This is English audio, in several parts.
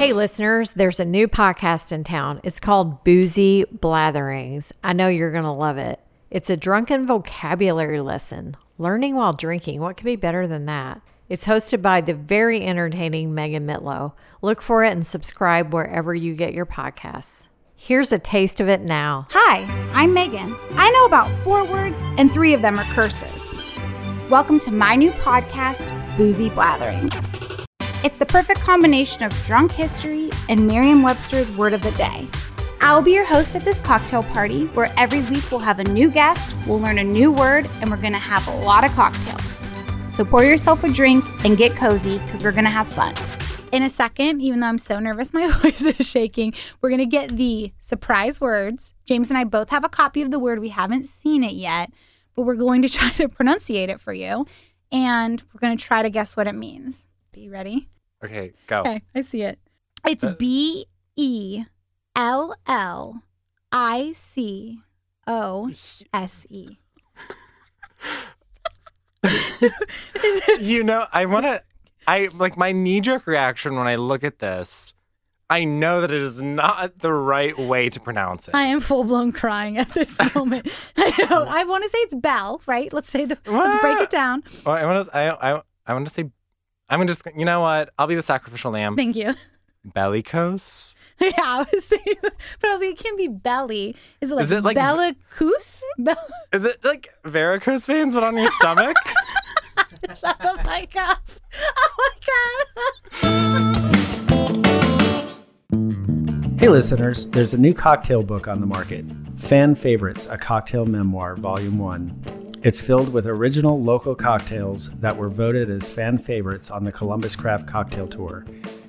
Hey, listeners, there's a new podcast in town. It's called Boozy Blatherings. I know you're going to love it. It's a drunken vocabulary lesson. Learning while drinking. What could be better than that? It's hosted by the very entertaining Megan Mitlow. Look for it and subscribe wherever you get your podcasts. Here's a taste of it now. Hi, I'm Megan. I know about 4 words and 3 of them are curses. Welcome to my new podcast, Boozy Blatherings. It's the perfect combination of drunk history and Merriam-Webster's word of the day. I'll be your host at this cocktail party where every week we'll have a new guest, we'll learn a new word, and we're going to have a lot of cocktails. So pour yourself a drink and get cozy because we're going to have fun. In a second, even though I'm so nervous, my voice is shaking, we're going to get the surprise words. James and I both have a copy of the word. We haven't seen it yet, but we're going to try to pronunciate it for you. And we're going to try to guess what it means. Are you ready? Okay, go. Okay, I see it. It's Bellicose. You know, I like my knee-jerk reaction when I look at this. I know that it is not the right way to pronounce it. I am full-blown crying at this moment. I want to say it's Bell, right? Let's break it down. Well, I want to say. I'm just, you know what? I'll be the sacrificial lamb. Thank you. Bellicose? Yeah, I was thinking, but I was like, it can't be belly. Is it like bellicose? Is it like varicose veins but on your stomach? Shut the mic up. Oh my God. Hey listeners, there's a new cocktail book on the market. Fan Favorites, A Cocktail Memoir, Volume 1. It's filled with original local cocktails that were voted as fan favorites on the Columbus Craft Cocktail Tour.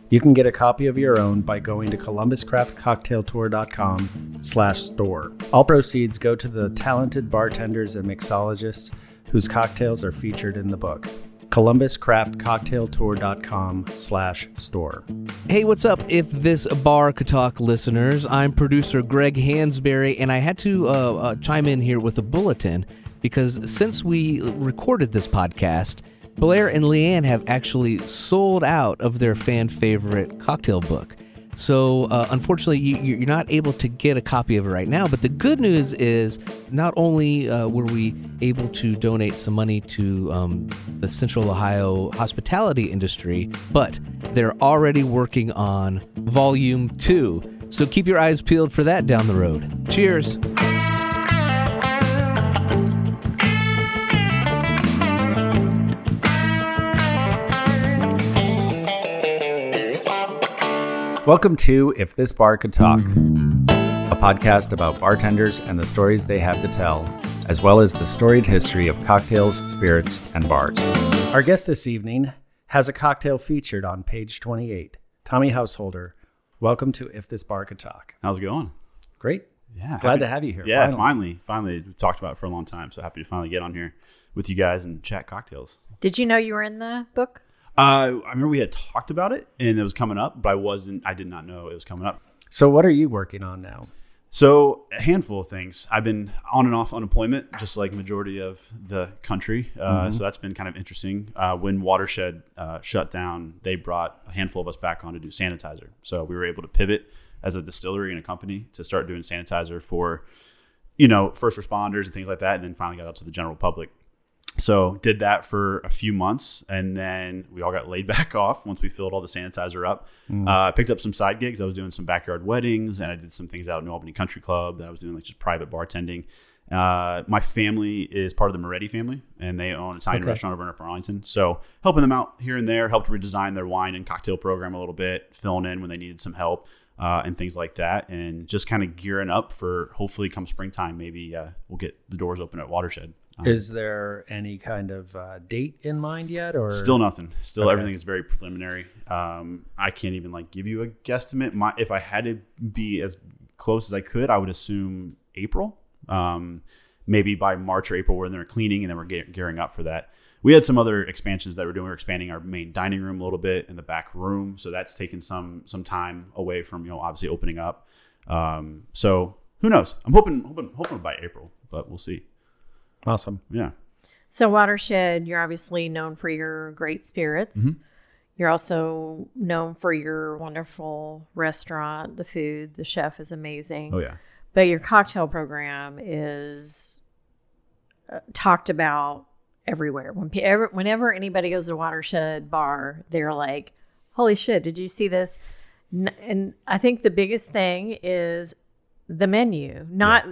You can get a copy of your own by going to columbuscraftcocktailtour.com/store. All proceeds go to the talented bartenders and mixologists whose cocktails are featured in the book. ColumbusCraftCocktailTour.com/store. Hey, what's up, If This Bar Could Talk listeners? I'm producer Greg Hansberry, and I had to chime in here with a bulletin, because since we recorded this podcast, Blair and Leanne have actually sold out of their fan favorite cocktail book. So unfortunately, you're not able to get a copy of it right now. But the good news is not only were we able to donate some money to the Central Ohio hospitality industry, but they're already working on Volume 2. So keep your eyes peeled for that down the road. Cheers. Welcome to If This Bar Could Talk, a podcast about bartenders and the stories they have to tell, as well as the storied history of cocktails, spirits, and bars. Our guest this evening has a cocktail featured on page 28, Tommy Householder. Welcome to If This Bar Could Talk. How's it going? Great. Yeah. Glad to have you here. Yeah, finally. We've talked about it for a long time, so happy to finally get on here with you guys and chat cocktails. Did you know you were in the book? I remember we had talked about it and it was coming up, but I did not know it was coming up. So what are you working on now? So a handful of things. I've been on and off unemployment, just like majority of the country. So that's been kind of interesting. When Watershed shut down, they brought a handful of us back on to do sanitizer. So we were able to pivot as a distillery and a company to start doing sanitizer for, you know, first responders and things like that. And then finally got up to the general public. So did that for a few months, and then we all got laid back off once we filled all the sanitizer up. Picked up some side gigs. I was doing some backyard weddings, and I did some things out at New Albany Country Club that I was doing, like just private bartending. My family is part of the Moretti family, and they own an Italian restaurant over in Upper Arlington. So helping them out here and there, helped redesign their wine and cocktail program a little bit, filling in when they needed some help and things like that, and just kind of gearing up for hopefully come springtime, maybe we'll get the doors open at Watershed. Is there any kind of date in mind yet, or still nothing? Everything is very preliminary. I can't even like give you a guesstimate. If I had to be as close as I could, I would assume April, maybe by March or April, when they're cleaning, and then we're gearing up for that. We had some other expansions that we're doing. We're expanding our main dining room a little bit in the back room, so that's taken some time away from, you know, obviously opening up. So who knows? I'm hoping by April, but we'll see. Awesome. Yeah. So Watershed, you're obviously known for your great spirits. Mm-hmm. You're also known for your wonderful restaurant, the food, the chef is amazing. Oh, yeah. But your cocktail program is talked about everywhere. Whenever anybody goes to Watershed Bar, they're like, holy shit, did you see this? And I think the biggest thing is the menu, not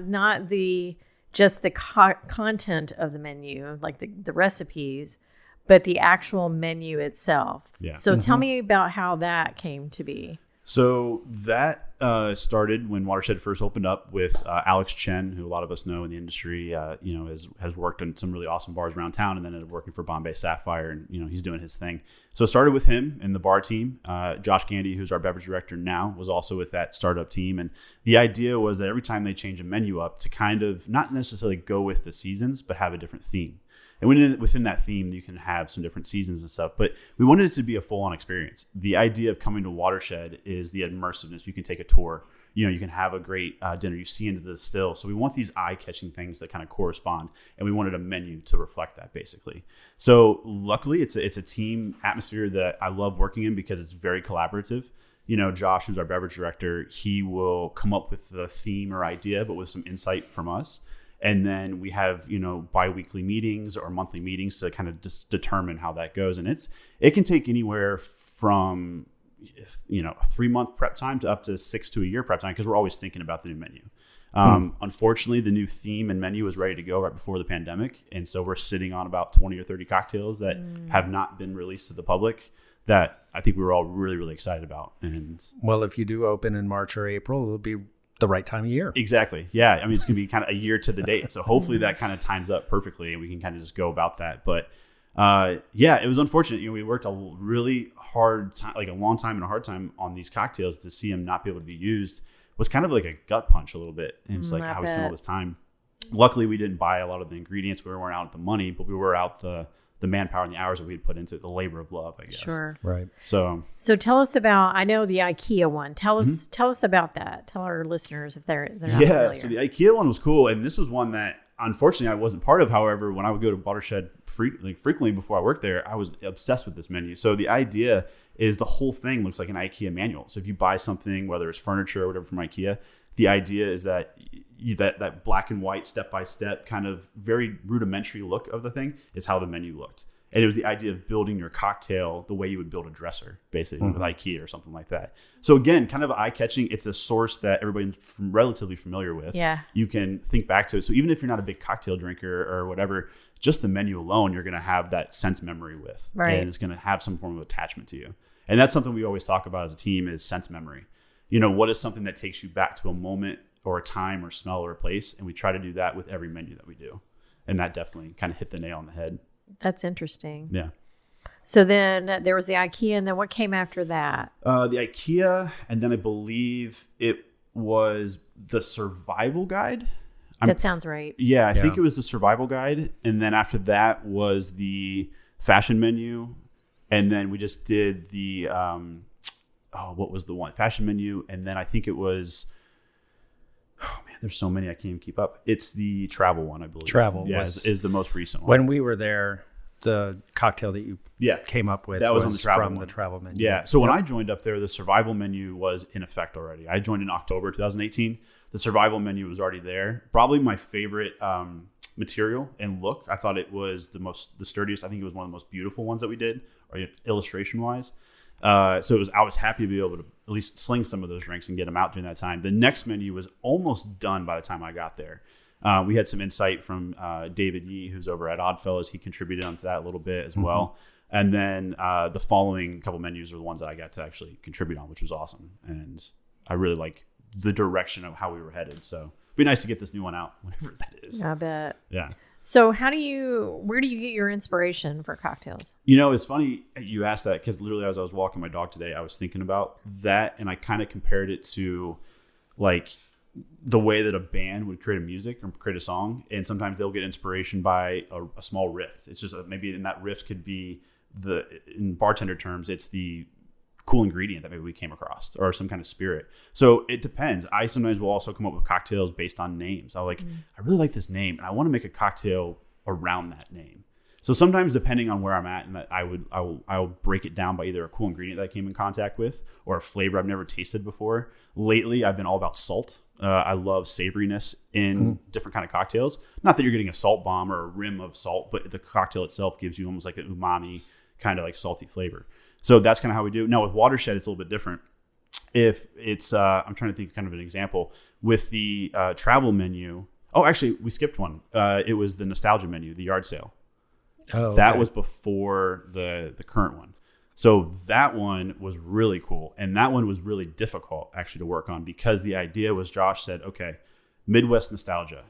just the content of the menu, like the recipes, but the actual menu itself. Yeah. So tell me about how that came to be. So that started when Watershed first opened up with Alex Chen, who a lot of us know in the industry, has worked in some really awesome bars around town and then ended up working for Bombay Sapphire. And, he's doing his thing. So it started with him and the bar team. Josh Gandy, who's our beverage director now, was also with that startup team. And the idea was that every time they change a menu up to kind of not necessarily go with the seasons, but have a different theme. And within that theme, you can have some different seasons and stuff. But we wanted it to be a full-on experience. The idea of coming to Watershed is the immersiveness. You can take a tour. You can have a great dinner. You see into the still. So we want these eye-catching things that kind of correspond. And we wanted a menu to reflect that, basically. So luckily, it's a team atmosphere that I love working in because it's very collaborative. Josh, who's our beverage director, he will come up with the theme or idea, but with some insight from us. And then we have, bi-weekly meetings or monthly meetings to kind of just determine how that goes. And it can take anywhere from, a 3-month prep time to up to 6 to a year prep time because we're always thinking about the new menu. Unfortunately, the new theme and menu was ready to go right before the pandemic. And so we're sitting on about 20 or 30 cocktails that have not been released to the public that I think we were all really, really excited about. And well, if you do open in March or April, it'll be the right time of year. Exactly. Yeah. I mean, it's going to be kind of a year to the date. So hopefully that kind of times up perfectly and we can kind of just go about that. But it was unfortunate. We worked a really hard time, like a long time and a hard time on these cocktails to see them not be able to be used was kind of like a gut punch a little bit. And it's like how we spent all this time. Luckily, we didn't buy a lot of the ingredients. We weren't out the money, but we were out the manpower and the hours that we had put into it, the labor of love, I guess. Sure. Right. So tell us about, I know the IKEA one. Tell us about that. Tell our listeners if they're not familiar. Yeah, so the IKEA one was cool. And this was one that, unfortunately, I wasn't part of. However, when I would go to Watershed frequently before I worked there, I was obsessed with this menu. So the idea is the whole thing looks like an IKEA manual. So if you buy something, whether it's furniture or whatever from IKEA, the idea is that that black and white step-by-step kind of very rudimentary look of the thing is how the menu looked. And it was the idea of building your cocktail the way you would build a dresser, basically, with IKEA or something like that. So again, kind of eye-catching. It's a source that everybody's relatively familiar with. Yeah. You can think back to it. So even if you're not a big cocktail drinker or whatever, just the menu alone, you're going to have that sense memory with. Right. And it's going to have some form of attachment to you. And that's something we always talk about as a team is sense memory. What is something that takes you back to a moment or a time or smell or a place? And we try to do that with every menu that we do. And that definitely kind of hit the nail on the head. That's interesting. Yeah. So then there was the IKEA. And then what came after that? The IKEA. And then I believe it was the survival guide. That sounds right. Yeah. I think it was the survival guide. And then after that was the fashion menu. And then we just did the... what was the one? Fashion menu. And then I think it was, there's so many I can't even keep up. It's the travel one, I believe. Travel is the most recent one. When we were there, the cocktail that you came up with that was on the travel from one. The travel menu. Yeah. So when I joined up there, the survival menu was in effect already. I joined in October 2018. The survival menu was already there. Probably my favorite material and look. I thought it was the sturdiest. I think it was one of the most beautiful ones that we did, or illustration-wise. So I was happy to be able to at least sling some of those drinks and get them out during that time. The next menu was almost done by the time I got there. We had some insight from David Yee, who's over at Oddfellas. He contributed onto that a little bit as well. And then the following couple menus are the ones that I got to actually contribute on, which was awesome. And I really like the direction of how we were headed. So it'd be nice to get this new one out, whenever that is. I bet. Yeah. So where do you get your inspiration for cocktails? It's funny you asked that because literally as I was walking my dog today, I was thinking about that and I kind of compared it to like the way that a band would create a music or create a song. And sometimes they'll get inspiration by a small riff. It's just maybe in that riff could be in bartender terms, it's the cool ingredient that maybe we came across or some kind of spirit. So it depends. I sometimes will also come up with cocktails based on names. I really like this name and I want to make a cocktail around that name. So sometimes, depending on where I'm at, and I will break it down by either a cool ingredient that I came in contact with or a flavor I've never tasted before. Lately, I've been all about salt. I love savoriness in different kind of cocktails. Not that you're getting a salt bomb or a rim of salt, but the cocktail itself gives you almost like an umami kind of like salty flavor. So that's kind of how we do it. Now with Watershed, it's a little bit different. If it's, I'm trying to think of kind of an example with the travel menu. Oh, actually, we skipped one. It was the nostalgia menu, the yard sale. Oh, that was before the current one. So that one was really cool. And that one was really difficult actually to work on because the idea was Josh said, okay, Midwest nostalgia.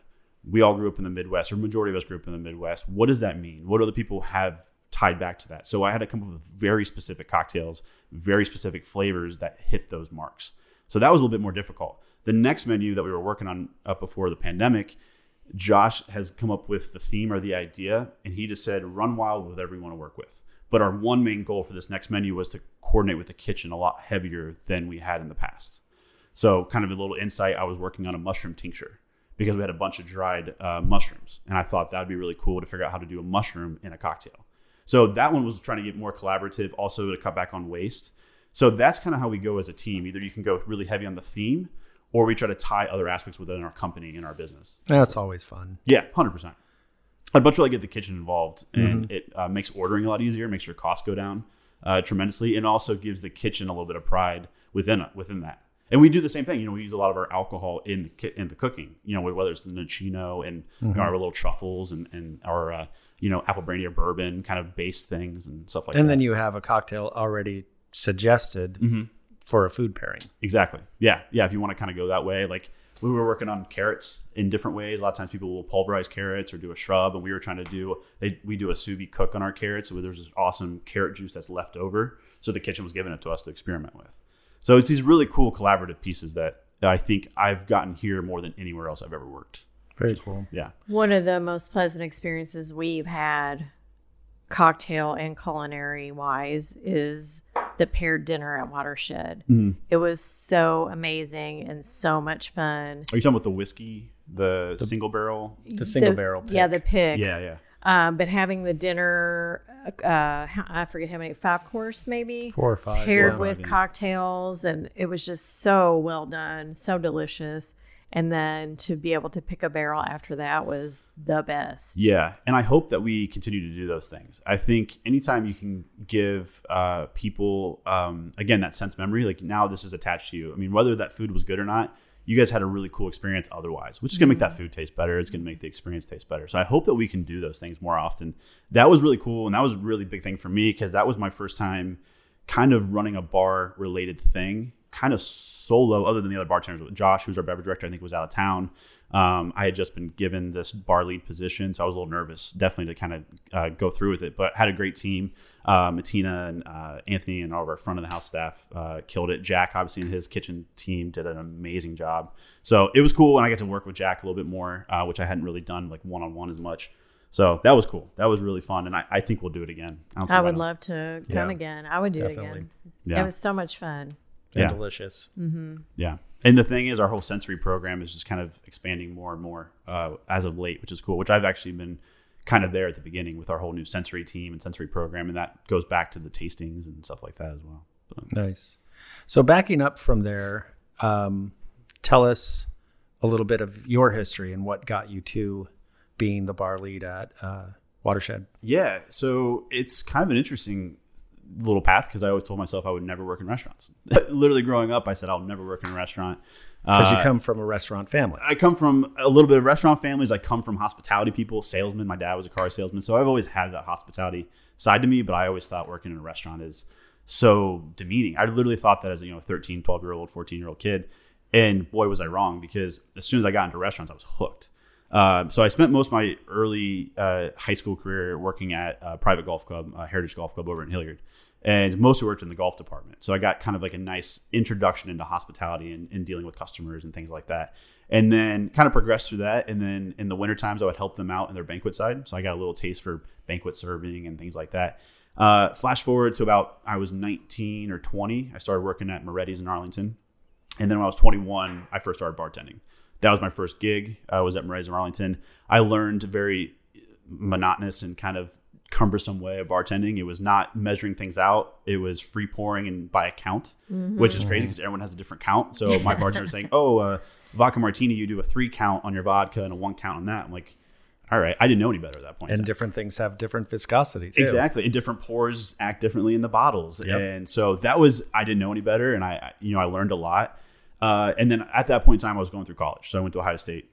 We all grew up in the Midwest, or majority of us grew up in the Midwest. What does that mean? What other people have tied back to that? So I had to come up with very specific cocktails, very specific flavors that hit those marks. So that was a little bit more difficult. The next menu that we were working on up before the pandemic, Josh has come up with the theme or the idea, and he just said, run wild with whatever you want to work with. But our one main goal for this next menu was to coordinate with the kitchen a lot heavier than we had in the past. So kind of a little insight, I was working on a mushroom tincture because we had a bunch of dried mushrooms. And I thought that would be really cool to figure out how to do a mushroom in a cocktail. So that one was trying to get more collaborative, also to cut back on waste. So that's kind of how we go as a team. Either you can go really heavy on the theme, or we try to tie other aspects within our company and our business. That's always fun. Yeah, 100%. I'd much rather get the kitchen involved, and it makes ordering a lot easier, makes your costs go down tremendously, and also gives the kitchen a little bit of pride within that. And we do the same thing. You know, we use a lot of our alcohol in the cooking. You know, whether it's the Nocino and you know, our little truffles and our apple brandy or bourbon kind of base things and stuff like that. And then you have a cocktail already suggested for a food pairing. Exactly. Yeah. If you want to kind of go that way, like. We were working on carrots in different ways. A lot of times people will pulverize carrots or do a shrub, and we were trying to do a sous vide cook on our carrots. So there's this awesome carrot juice that's left over. So the kitchen was giving it to us to experiment with. So it's these really cool collaborative pieces that I think I've gotten here more than anywhere else I've ever worked. Very cool. Yeah. One of the most pleasant experiences we've had cocktail and culinary wise is the paired dinner at Watershed. It was so amazing and so much fun. Are you talking about the whiskey, the single barrel? The single barrel pick. Yeah, the pick. Yeah. But having the dinner, I forget how many, 5-course maybe? 4 or 5. Paired with cocktails, and it was just so well done, so delicious. And then to be able to pick a barrel after that was the best. Yeah. And I hope that we continue to do those things. I think anytime you can give people, again, that sense memory, like now this is attached to you. I mean, whether that food was good or not, you guys had a really cool experience otherwise, which is going to make that food taste better. It's going to make the experience taste better. So I hope that we can do those things more often. That was really cool. And that was a really big thing for me because that was my first time kind of running a bar related thing. Kind of solo, other than the other bartenders. Josh, who's our beverage director, I think was out of town. I had just been given this bar lead position, so I was a little nervous, definitely, to kind of go through with it. But had a great team. Matina and Anthony and all of our front of the house staff killed it. Jack, obviously, and his kitchen team did an amazing job. So it was cool, and I got to work with Jack a little bit more, which I hadn't really done like one-on-one as much. So that was cool. That was really fun, and I think we'll do it again. I would love to come again. I would do it again. Yeah. It was so much fun. And delicious. Yeah. And the thing is, our whole sensory program is just kind of expanding more and more as of late, which is cool, which I've actually been kind of there at the beginning with our whole new sensory team and sensory program. And that goes back to the tastings and stuff like that as well. So. Nice. So backing up from there, tell us a little bit of your history and what got you to being the bar lead at Watershed. Yeah. So it's kind of an interesting little path because I always told myself I would never work in restaurants. Literally growing up, I said I'll never work in a restaurant. Because you come from a restaurant family. I come from a little bit of restaurant families. I come from hospitality people, salesmen. My dad was a car salesman. So I've always had that hospitality side to me, but I always thought working in a restaurant is so demeaning. I literally thought that as a 13, 12-year-old, 14-year-old kid. And boy, was I wrong, because as soon as I got into restaurants, I was hooked. So I spent most of my early high school career working at a private golf club, Heritage Golf Club over in Hilliard, and mostly worked in the golf department. So I got kind of like a nice introduction into hospitality and dealing with customers and things like that. And then kind of progressed through that. And then in the winter times, I would help them out in their banquet side. So I got a little taste for banquet serving and things like that. Flash forward to about I was 19 or 20. I started working at Moretti's in Arlington. And then when I was 21, I first started bartending. That was my first gig. I was at Marais in Arlington. I learned very monotonous and kind of cumbersome way of bartending. It was not measuring things out. It was free pouring and by a count, which is crazy because everyone has a different count. So my bartender was saying, vodka martini, you do a 3 count on your vodka and a 1 count on that. I'm like, all right. I didn't know any better at that point. And different things have different viscosity too. Exactly. And different pours act differently in the bottles. Yep. And so that was, I didn't know any better. And I learned a lot. And then at that point in time, I was going through college. So I went to Ohio State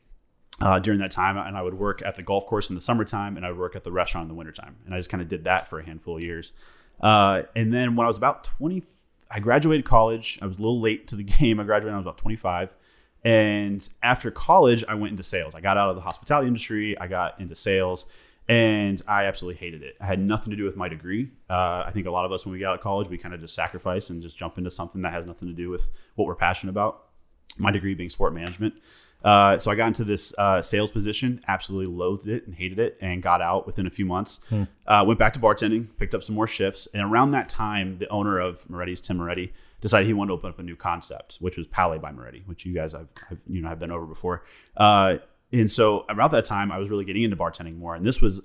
during that time. And I would work at the golf course in the summertime. And I would work at the restaurant in the wintertime. And I just kind of did that for a handful of years. And then when I was about 20, I graduated college. I was a little late to the game. I graduated when I was about 25. And after college, I went into sales. I got out of the hospitality industry. I got into sales and I absolutely hated it. I had nothing to do with my degree. I think a lot of us, when we get out of college, we kind of just sacrifice and just jump into something that has nothing to do with what we're passionate about. My degree being sport management. So I got into this sales position, absolutely loathed it and hated it, and got out within a few months. Went back to bartending, picked up some more shifts. And around that time, the owner of Moretti's, Tim Moretti, decided he wanted to open up a new concept, which was Palais by Moretti, which you guys have been over before. And so around that time, I was really getting into bartending more. And this was,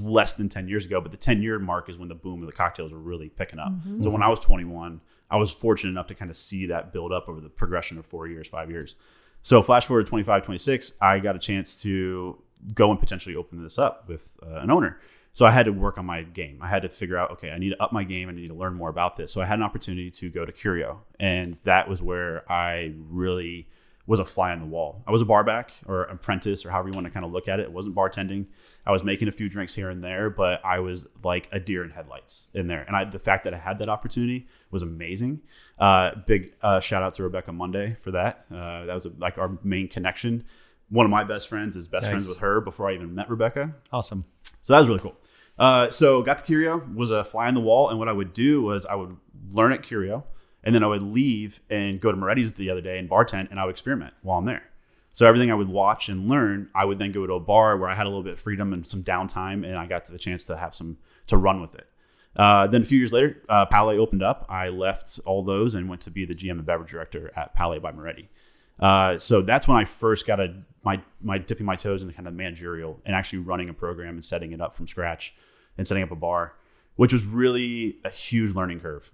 less than 10 years ago, but the 10-year mark is when the boom of the cocktails were really picking up. Mm-hmm. So when I was 21, I was fortunate enough to kind of see that build up over the progression of 4 years, 5 years. So flash forward to 25, 26, I got a chance to go and potentially open this up with an owner. So I had to work on my game. I had to figure out, okay, I need to up my game. I need to learn more about this. So I had an opportunity to go to Curio. And that was where I really was a fly on the wall. I was a barback or apprentice or however you want to kind of look at it. It wasn't bartending. I was making a few drinks here and there, but I was like a deer in headlights in there. And the fact that I had that opportunity was amazing. Big shout out to Rebecca Monday for that. That was like our main connection. One of my best friends is friends with her before I even met Rebecca. Awesome. So that was really cool. So got to Curio, was a fly on the wall. And what I would do was I would learn at Curio and then I would leave and go to Moretti's the other day and bartend, and I would experiment while I'm there. So everything I would watch and learn, I would then go to a bar where I had a little bit of freedom and some downtime, and I got the chance to have some, to run with it. Then a few years later, Palais opened up. I left all those and went to be the GM and beverage director at Palais by Moretti. So that's when I first got my dipping my toes in the kind of managerial and actually running a program and setting it up from scratch and setting up a bar, which was really a huge learning curve.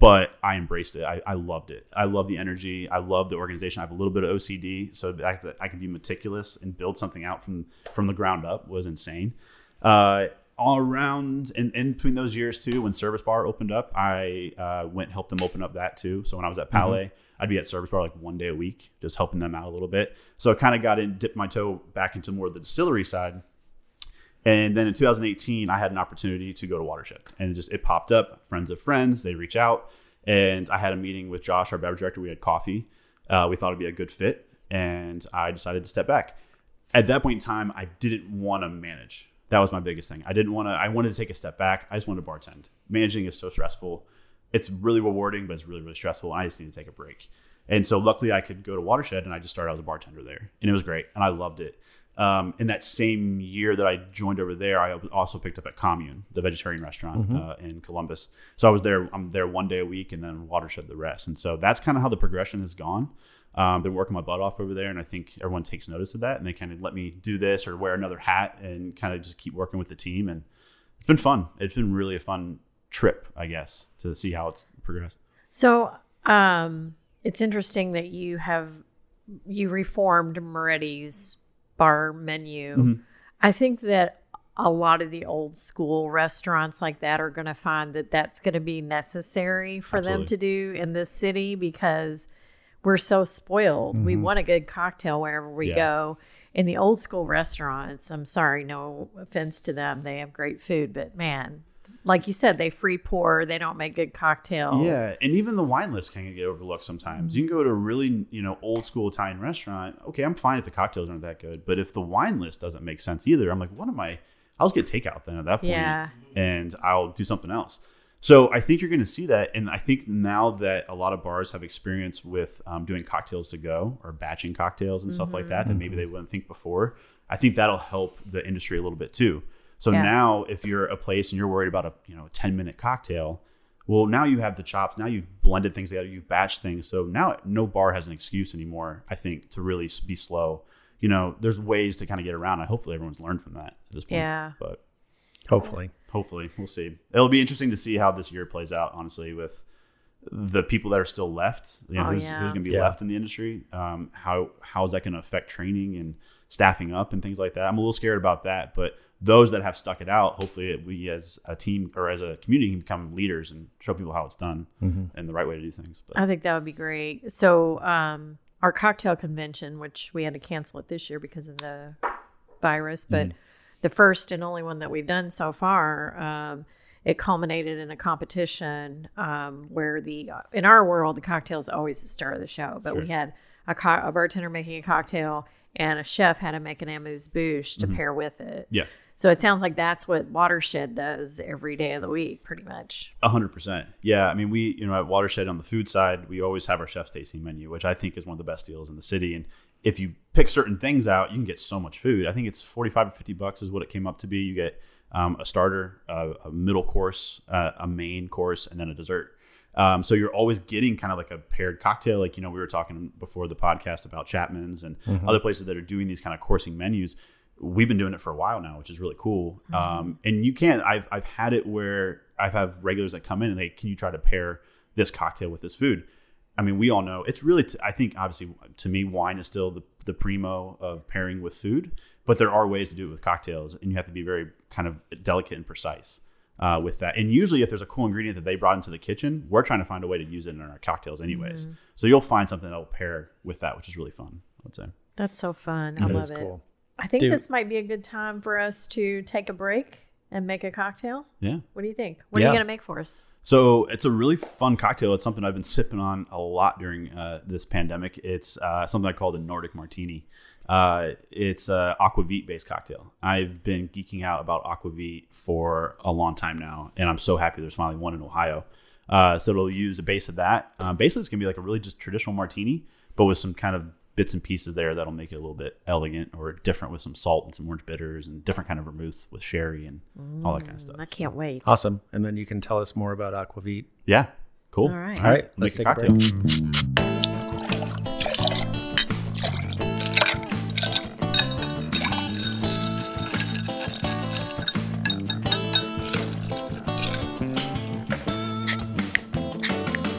But I embraced it. I loved it. I love the energy. I love the organization. I have a little bit of OCD, so that I could be meticulous and build something out from the ground up was insane. All around and in between those years too, when Service Bar opened up, I went help them open up that too. So when I was at Palais, I'd be at Service Bar like one day a week, just helping them out a little bit. So I kind of got in, dipped my toe back into more of the distillery side. And then in 2018, I had an opportunity to go to Watershed, and it popped up. Friends of friends, they reach out, and I had a meeting with Josh, our beverage director. We had coffee. We thought it'd be a good fit, and I decided to step back. At that point in time, I didn't want to manage. That was my biggest thing. I wanted to take a step back. I just wanted to bartend. Managing is so stressful. It's really rewarding, but it's really, really stressful. And I just need to take a break. And so luckily I could go to Watershed, and I just started as a bartender there, and it was great. And I loved it. In that same year that I joined over there, I also picked up at Commune, the vegetarian restaurant in Columbus. So I was there. I'm there one day a week, and then Watershed the rest. And so that's kind of how the progression has gone. Been working my butt off over there, and I think everyone takes notice of that, and they kind of let me do this or wear another hat and kind of just keep working with the team. And it's been fun. It's been really a fun trip, I guess, to see how it's progressed. So it's interesting that you reformed Moretti's bar menu. Mm-hmm. I think that a lot of the old school restaurants like that are going to find that that's going to be necessary for them to do in this city, because we're so spoiled. We want a good cocktail wherever we go. In the old school restaurants, I'm sorry, no offense to them, they have great food, but man, like you said, they free pour, they don't make good cocktails. Yeah, and even the wine list can get overlooked sometimes. You can go to a really, old school Italian restaurant. Okay, I'm fine if the cocktails aren't that good, but if the wine list doesn't make sense either, I'm like, I'll just get takeout then at that point, and I'll do something else. So I think you're going to see that. And I think now that a lot of bars have experience with doing cocktails to go or batching cocktails and stuff like that maybe they wouldn't think before, I think that'll help the industry a little bit too. So now if you're a place and you're worried about a 10-minute cocktail, well, now you have the chops. Now you've blended things together. You've batched things. So now no bar has an excuse anymore, I think, to really be slow you know, there's ways to kind of get around it. Hopefully everyone's learned from that at this point. Yeah. But hopefully we'll see. It'll be interesting to see how this year plays out, honestly, with the people that are still left, you know, who's going to be left in the industry. How is that going to affect training and staffing up and things like that? I'm a little scared about that, but those that have stuck it out, hopefully we as a team or as a community can become leaders and show people how it's done and the right way to do things. But I think that would be great. So, our cocktail convention, which we had to cancel it this year because of the virus, but the first and only one that we've done so far, it culminated in a competition where in our world, the cocktail is always the star of the show. But we had a bartender making a cocktail and a chef had to make an amuse-bouche to pair with it. Yeah. So it sounds like that's what Watershed does every day of the week, pretty much. 100%. Yeah. I mean, we, you know, at Watershed on the food side, we always have our chef's tasting menu, which I think is one of the best deals in the city. And if you pick certain things out, you can get so much food. I think it's $45 or $50 is what it came up to be. You get a starter, a middle course, a main course, and then a dessert. So you're always getting kind of like a paired cocktail. Like, you know, we were talking before the podcast about Chapman's and other places that are doing these kind of coursing menus. We've been doing it for a while now, which is really cool. And you can, I've had it where I've had regulars that come in and they, can you try to pair this cocktail with this food? I mean, we all know it's really, I think obviously to me, wine is still the primo of pairing with food, but there are ways to do it with cocktails and you have to be very kind of delicate and precise with that. And usually if there's a cool ingredient that they brought into the kitchen, we're trying to find a way to use it in our cocktails anyways. So you'll find something that'll pair with that, which is really fun, I'd say. That's so fun. I love it. Cool. I think this might be a good time for us to take a break and make a cocktail. Yeah. What do you think? What are you going to make for us? So it's a really fun cocktail. It's something I've been sipping on a lot during this pandemic. It's something I call the Nordic Martini. It's an aquavit-based cocktail. I've been geeking out about aquavit for a long time now, and I'm so happy there's finally one in Ohio. So it'll use a base of that. Basically, it's going to be like a really just traditional martini, but with some kind of bits and pieces there that'll make it a little bit elegant or different with some salt and some orange bitters and different kind of vermouth with sherry and all that kind of stuff. I can't wait. Awesome. And then you can tell us more about aquavit. Yeah. Cool. All right. Let's make a cocktail.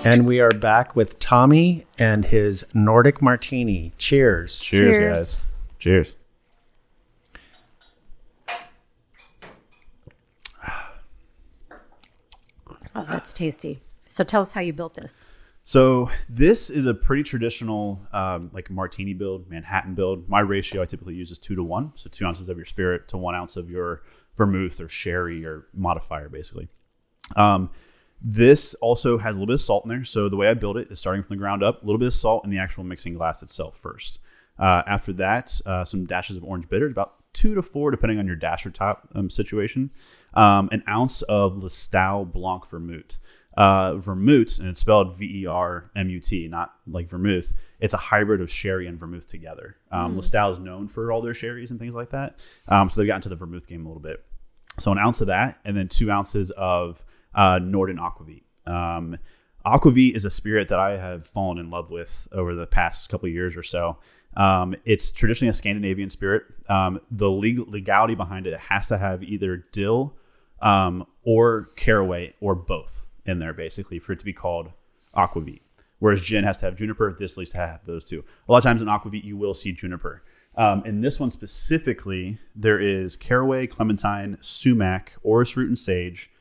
And we are back with Tommy and his Nordic Martini. Cheers. Cheers, guys. Cheers. Oh, that's tasty. So tell us how you built this. So this is a pretty traditional like martini build, Manhattan build. My ratio I typically use is 2 to 1. So 2 ounces of your spirit to 1 ounce of your vermouth or sherry or modifier, basically. This also has a little bit of salt in there. So the way I build it is starting from the ground up, a little bit of salt in the actual mixing glass itself first. After that, some dashes of orange bitters, about 2 to 4, depending on your dasher top situation. 1 ounce of Lustau Blanc Vermut. Vermut, and it's spelled V-E-R-M-U-T, not like vermouth. It's a hybrid of sherry and vermouth together. Lustau is known for all their sherries and things like that. So they've gotten to the vermouth game a little bit. So 1 ounce of that, and then 2 ounces of Norden Aquavit. Aquavit is a spirit that I have fallen in love with over the past couple of years or so. It's traditionally a Scandinavian spirit. The legality behind it, it has to have either dill or caraway or both in there, basically, for it to be called Aquavit. Whereas gin has to have juniper, this at least has those two. A lot of times in Aquavit, you will see juniper. In this one specifically, there is caraway, clementine, sumac, orris root and sage,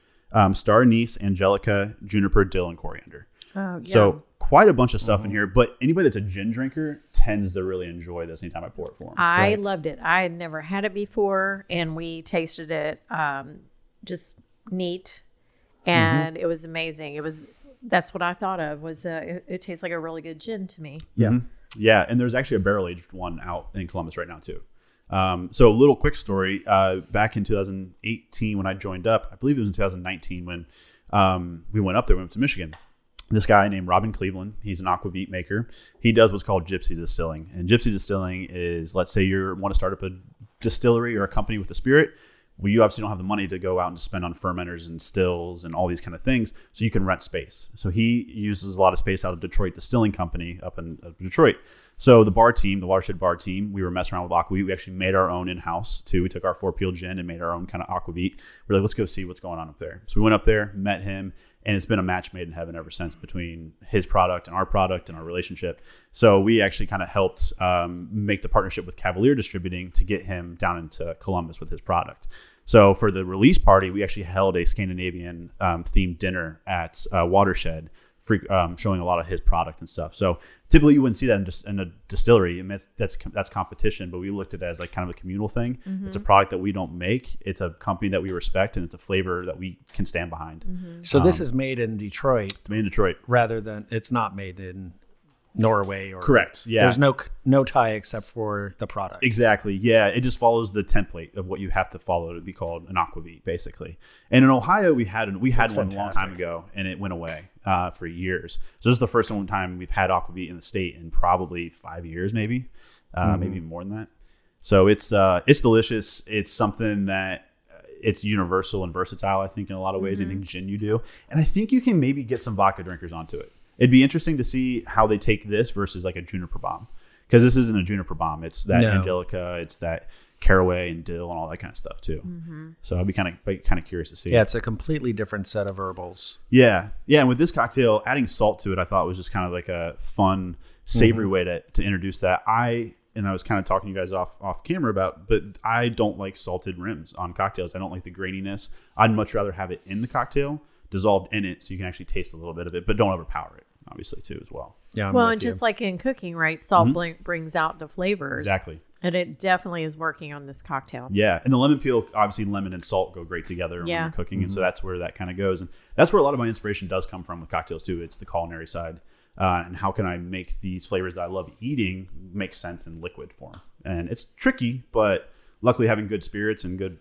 star anise, angelica, juniper, dill, and coriander. Oh, yeah. So quite a bunch of stuff in here, but anybody that's a gin drinker tends to really enjoy this anytime I pour it for them. I loved it. I had never had it before, and we tasted it just neat, and it was amazing. That's what I thought of was it tastes like a really good gin to me. Yeah. Yeah, and there's actually a barrel-aged one out in Columbus right now, too. So a little quick story, back in 2018 when I joined up, I believe it was in 2019 when, we went up there, we went to Michigan, this guy named Robin Cleveland, he's an aquavit maker. He does what's called gypsy distilling, and gypsy distilling is, let's say you want to start up a distillery or a company with a spirit. well, you obviously don't have the money to go out and spend on fermenters and stills and all these kind of things, so you can rent space. So he uses a lot of space out of Detroit Distilling Company up in Detroit. So the bar team, the Watershed bar team, we were messing around with aquavit. We actually made our own in-house too. We took our 4-peel gin and made our own kind of aquavit. We're like, let's go see what's going on up there. So we went up there, met him, and it's been a match made in heaven ever since between his product and our relationship. So we actually kind of helped make the partnership with Cavalier Distributing to get him down into Columbus with his product. So for the release party, we actually held a Scandinavian themed dinner at Watershed, showing a lot of his product and stuff. So typically you wouldn't see that in a distillery, and that's competition, but we looked at it as like kind of a communal thing. Mm-hmm. It's a product that we don't make. It's a company that we respect, and it's a flavor that we can stand behind. Mm-hmm. So this is made in Detroit. Made in Detroit. Rather than it's not made in Norway or correct. Yeah. There's no tie except for the product. Exactly. Yeah. It just follows the template of what you have to follow to be called an aquavit, basically. And in Ohio, we had one a long time ago, and it went away for years. So this is the first time we've had aquavit in the state in probably 5 years, maybe, maybe more than that. So it's delicious. It's something that it's universal and versatile, I think, in a lot of ways. Mm-hmm. I think gin you do. And I think you can maybe get some vodka drinkers onto it. It'd be interesting to see how they take this versus like a juniper bomb, because this isn't a juniper bomb. It's that angelica, it's that caraway and dill and all that kind of stuff too. Mm-hmm. So I'd be kind of curious to see. Yeah, it's a completely different set of herbals. Yeah. And with this cocktail, adding salt to it, I thought was just kind of like a fun, savory way to introduce that. I was kind of talking to you guys off camera about, but I don't like salted rims on cocktails. I don't like the graininess. I'd much rather have it in the cocktail, dissolved in it, so you can actually taste a little bit of it, but don't overpower it, obviously, too, as well. Yeah. Just like in cooking, right? Salt brings out the flavors. Exactly. And it definitely is working on this cocktail. Yeah. And the lemon peel, obviously lemon and salt go great together when you're cooking. Mm-hmm. And so that's where that kind of goes. And that's where a lot of my inspiration does come from with cocktails too. It's the culinary side. And how can I make these flavors that I love eating make sense in liquid form? And it's tricky, but luckily having good spirits and good,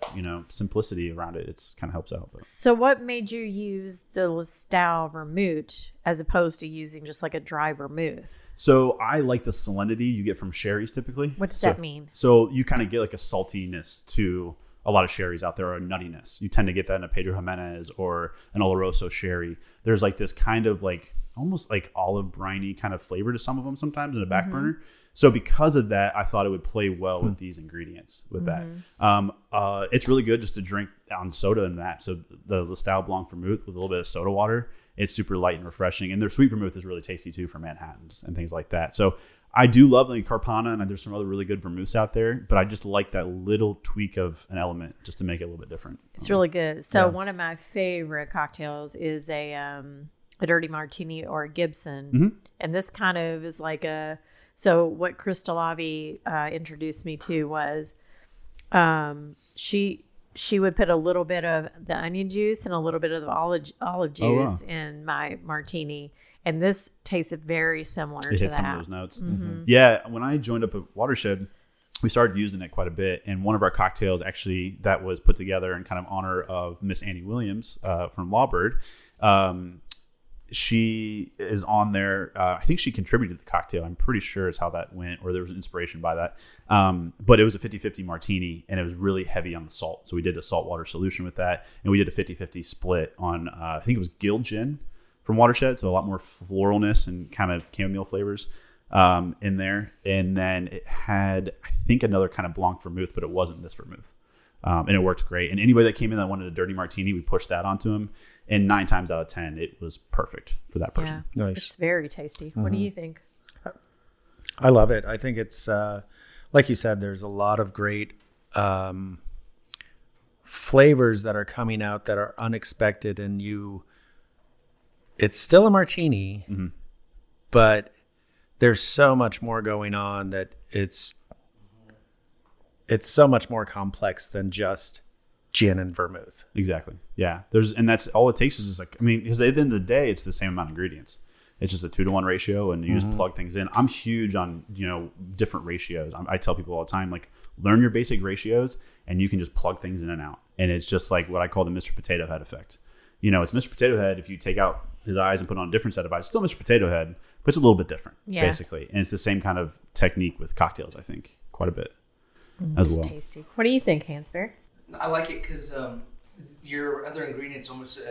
simplicity around it, it's kind of helps out. But. So what made you use the Lustau Vermut as opposed to using just like a dry vermouth? So I like the salinity you get from sherries typically. What's that mean? So you kind of get like a saltiness to a lot of sherries out there, or nuttiness. You tend to get that in a Pedro Jimenez or an Oloroso sherry. There's like this kind of like almost like olive briny kind of flavor to some of them sometimes in a back burner. So because of that, I thought it would play well with these ingredients, with that. It's really good just to drink on soda and that. So the Lustau Blanc Vermouth with a little bit of soda water, it's super light and refreshing. And their sweet vermouth is really tasty too for Manhattans and things like that. So I do love the Carpana, and there's some other really good vermouths out there, but I just like that little tweak of an element just to make it a little bit different. It's really good. So one of my favorite cocktails is a Dirty Martini or a Gibson. Mm-hmm. And this kind of is like a... So what Kristalavi introduced me to was she would put a little bit of the onion juice and a little bit of the olive juice in my martini. And this tasted very similar to that. It hit some of those notes. Mm-hmm. Yeah. When I joined up at Watershed, we started using it quite a bit. And one of our cocktails actually that was put together in kind of honor of Miss Annie Williams from Lawbird. She is on there. I think she contributed the cocktail. I'm pretty sure is how that went, or there was an inspiration by that. But it was a 50-50 martini, and it was really heavy on the salt. So we did a salt water solution with that, and we did a 50-50 split on, I think it was gill gin from Watershed. So a lot more floralness and kind of chamomile flavors in there. And then it had, I think, another kind of Blanc vermouth, but it wasn't this vermouth. And it worked great. And anybody that came in that wanted a dirty martini, we pushed that onto him. And 9 times out of 10, it was perfect for that person. Yeah. Nice. It's very tasty. Mm-hmm. What do you think? I love it. I think it's, like you said, there's a lot of great flavors that are coming out that are unexpected. And it's still a martini, but there's so much more going on that it's so much more complex than just gin and vermouth. Exactly. Yeah. And that's all it takes is just like, because at the end of the day, it's the same amount of ingredients. It's just a 2-to-1 ratio, and you just plug things in. I'm huge on, different ratios. I tell people all the time, like, learn your basic ratios and you can just plug things in and out. And it's just like what I call the Mr. Potato Head effect. It's Mr. Potato Head if you take out his eyes and put on a different set of eyes. Still Mr. Potato Head, but it's a little bit different, basically. And it's the same kind of technique with cocktails, I think, quite a bit. As well. Tasty. What do you think, Hansberg? I like it because your other ingredients almost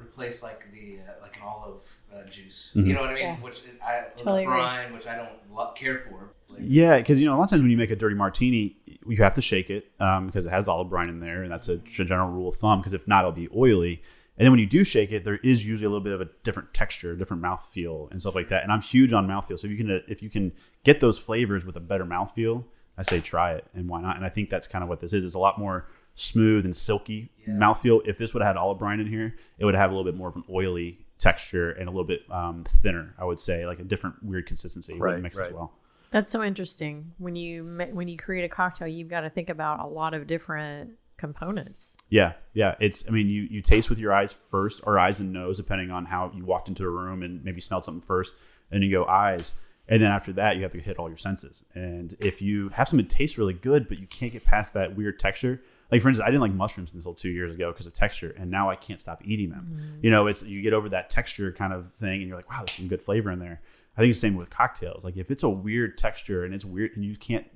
replace like an olive juice. Mm-hmm. You know what I mean? Yeah. Which I totally brine, agree. Which I don't care for. Like, yeah, because a lot of times when you make a dirty martini, you have to shake it because it has olive brine in there, and that's a general rule of thumb. Because if not, it'll be oily. And then when you do shake it, there is usually a little bit of a different texture, different mouthfeel and stuff like that. And I'm huge on mouthfeel. So if you can get those flavors with a better mouthfeel, I say try it, and why not? And I think that's kind of what this is. It's a lot more smooth and silky mouthfeel. If this would have had olive brine in here, it would have a little bit more of an oily texture and a little bit thinner, I would say, like a different weird consistency mixed as well. That's so interesting. When you create a cocktail, you've got to think about a lot of different components. Yeah. You taste with your eyes first, or eyes and nose, depending on how you walked into a room and maybe smelled something first, and you go eyes. And then after that, you have to hit all your senses. And if you have something that tastes really good, but you can't get past that weird texture, like for instance, I didn't like mushrooms until 2 years ago because of texture, and now I can't stop eating them. Mm-hmm. It's you get over that texture kind of thing, and you're like, wow, there's some good flavor in there. I think it's the same with cocktails. Like if it's a weird texture and it's weird, and you can't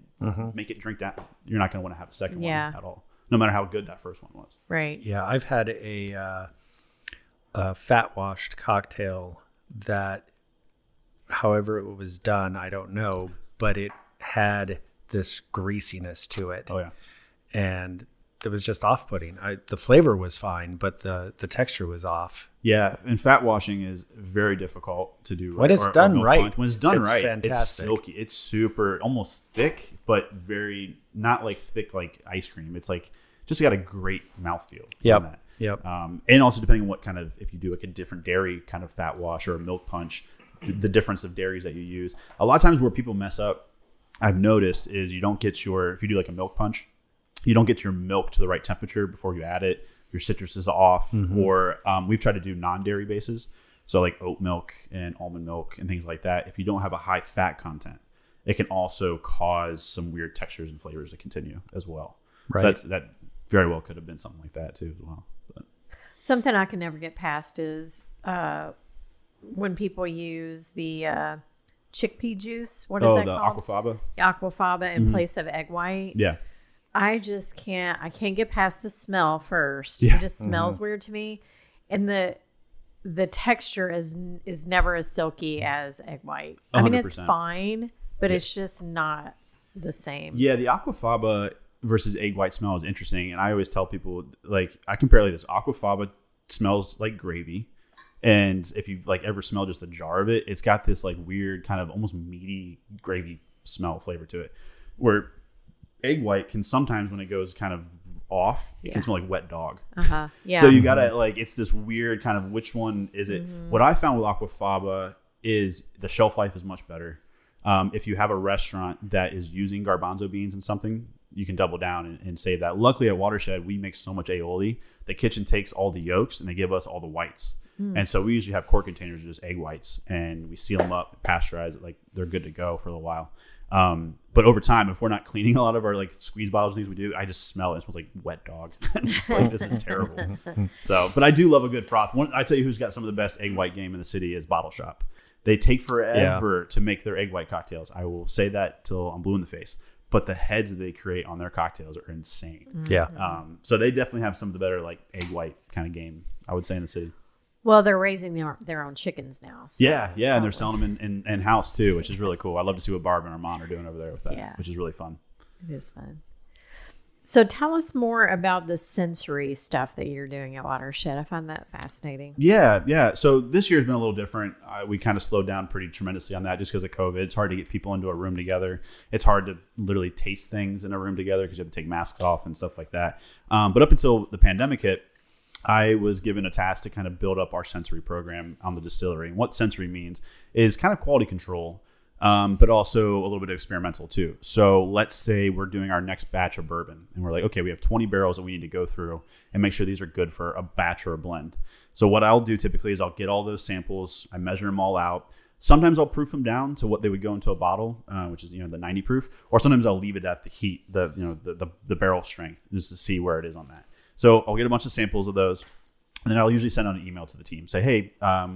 make it drink down, you're not going to want to have a second one at all, no matter how good that first one was. Right. Yeah, I've had a fat washed cocktail that, however it was done, I don't know, but it had this greasiness to it. Oh yeah, and it was just off-putting. The flavor was fine, but the texture was off. Yeah, and fat washing is very difficult to do. When it's done right, fantastic. It's silky. It's super, almost thick, but very not like thick like ice cream. It's like just got a great mouthfeel. Yeah. Yep. And also depending on what kind of, if you do like a different dairy kind of fat wash or a milk punch, the difference of dairies that you use. A lot of times where people mess up, I've noticed, is if you do like a milk punch, you don't get your milk to the right temperature before you add it. Your citrus is off, or we've tried to do non-dairy bases, so like oat milk and almond milk and things like that. If you don't have a high fat content, it can also cause some weird textures and flavors to continue as well. Right. So that very well could have been something like that too as well. But something I can never get past is when people use the chickpea juice. What is that called? Aquafaba. Aquafaba in place of egg white. Yeah. I just can't. I can't get past the smell first. Yeah. It just smells weird to me, and the texture is never as silky as egg white. 100%. I mean, it's fine, but it's just not the same. Yeah, the aquafaba versus egg white smell is interesting, and I always tell people, like, I compare like this: aquafaba smells like gravy, and if you like ever smell just a jar of it, it's got this like weird kind of almost meaty gravy smell flavor to it, where egg white can sometimes, when it goes kind of off, it can smell like wet dog. Yeah. So you gotta like, it's this weird kind of, which one is it? Mm-hmm. What I found with aquafaba is the shelf life is much better. If you have a restaurant that is using garbanzo beans and something, you can double down and save that. Luckily at Watershed, we make so much aioli. The kitchen takes all the yolks and they give us all the whites. Mm. And so we usually have quart containers of just egg whites, and we seal them up, pasteurize it, like they're good to go for a little while. But over time, if we're not cleaning a lot of our like squeeze bottles, things we do, I just smell it. It smells like wet dog. I'm just like, this is terrible. So, but I do love a good froth. I tell you who's got some of the best egg white game in the city is Bottle Shop. They take forever to make their egg white cocktails. I will say that till I'm blue in the face. But the heads that they create on their cocktails are insane. Mm-hmm. Yeah. So they definitely have some of the better like egg white kind of game, I would say, in the city. Well, they're raising their own chickens now. So yeah, and they're selling them in house too, which is really cool. I love to see what Barb and Armand are doing over there with that, which is really fun. It is fun. So tell us more about the sensory stuff that you're doing at Watershed. I find that fascinating. Yeah. So this year's been a little different. We kind of slowed down pretty tremendously on that just because of COVID. It's hard to get people into a room together. It's hard to literally taste things in a room together because you have to take masks off and stuff like that. But up until the pandemic hit, I was given a task to kind of build up our sensory program on the distillery. And what sensory means is kind of quality control, but also a little bit of experimental too. So let's say we're doing our next batch of bourbon and we're like, okay, we have 20 barrels that we need to go through and make sure these are good for a batch or a blend. So what I'll do typically is I'll get all those samples. I measure them all out. Sometimes I'll proof them down to what they would go into a bottle, which is, the 90 proof, or sometimes I'll leave it at the heat, the barrel strength, just to see where it is on that. So I'll get a bunch of samples of those, and then I'll usually send out an email to the team. Say, hey,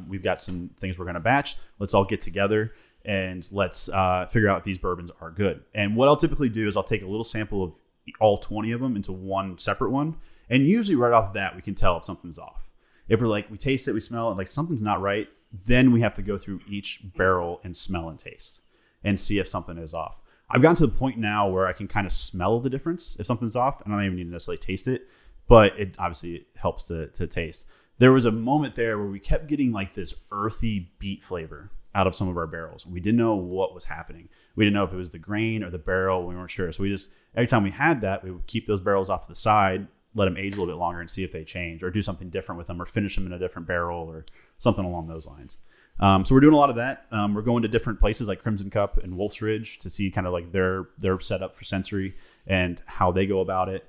we've got some things we're going to batch. Let's all get together and let's figure out if these bourbons are good. And what I'll typically do is I'll take a little sample of all 20 of them into one separate one. And usually right off the bat, we can tell if something's off. If we're like, we taste it, we smell it, like something's not right, then we have to go through each barrel and smell and taste and see if something is off. I've gotten to the point now where I can kind of smell the difference if something's off. And I don't even need to necessarily taste it, but it obviously helps to taste. There was a moment there where we kept getting like this earthy beet flavor out of some of our barrels. We didn't know what was happening. We didn't know if it was the grain or the barrel. We weren't sure. So we just, every time we had that, we would keep those barrels off to the side, let them age a little bit longer and see if they change or do something different with them or finish them in a different barrel or something along those lines. So we're doing a lot of that. We're going to different places like Crimson Cup and Wolf's Ridge to see kind of like their setup for sensory and how they go about it.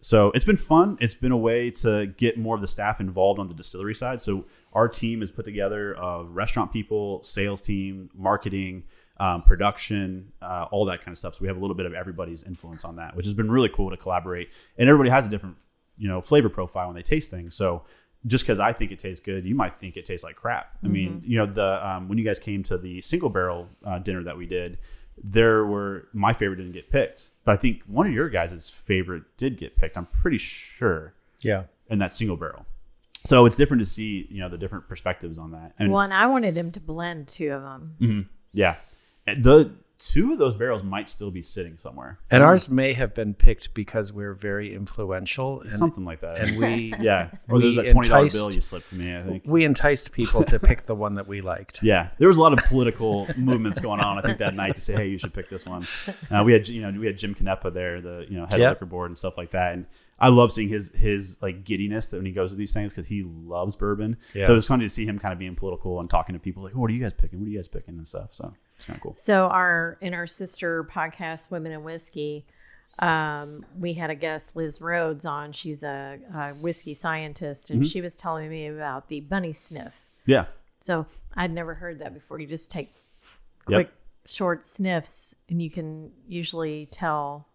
So it's been fun. It's been a way to get more of the staff involved on the distillery side. So our team is put together of restaurant people, sales team, marketing, production, all that kind of stuff. So we have a little bit of everybody's influence on that, which has been really cool to collaborate. And everybody has a different, flavor profile when they taste things. So just because I think it tastes good, you might think it tastes like crap. I mean, when you guys came to the single barrel dinner that we did, my favorite didn't get picked, but I think one of your guys' favorite did get picked. I'm pretty sure. Yeah. In that single barrel. So it's different to see, the different perspectives on that. And one, I wanted him to blend two of them. Mm-hmm. Yeah. The two of those barrels might still be sitting somewhere. And ours may have been picked because we're very influential. And, something like that. And we, yeah. Or there's that $20 bill you slipped to me, I think. We enticed people to pick the one that we liked. Yeah. There was a lot of political movements going on, I think, that night to say, hey, you should pick this one. We had Jim Canepa there, the head liquor board and stuff like that. And I love seeing his like giddiness that when he goes to these things because he loves bourbon. Yeah. So it was funny to see him kind of being political and talking to people like, what are you guys picking? What are you guys picking and stuff? So it's kind of cool. So in our sister podcast, Women in Whiskey, we had a guest, Liz Rhodes, on. She's a whiskey scientist, and she was telling me about the bunny sniff. Yeah. So I'd never heard that before. You just take quick, short sniffs, and you can usually tell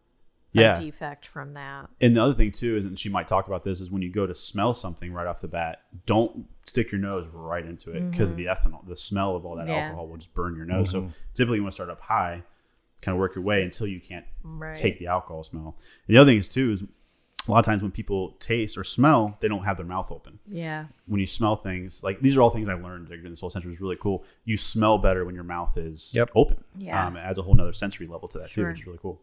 a defect from that. And the other thing too is, and she might talk about this, is when you go to smell something right off the bat, don't stick your nose right into it because of the ethanol. The smell of all that alcohol will just burn your nose. So typically you want to start up high, kind of work your way until you can't take the alcohol smell. And the other thing is too is a lot of times when people taste or smell, they don't have their mouth open. Yeah. When you smell things, like these are all things I learned during this whole sensory is really cool. You smell better when your mouth is open. Yeah. It adds a whole nother sensory level to that too, which is really cool.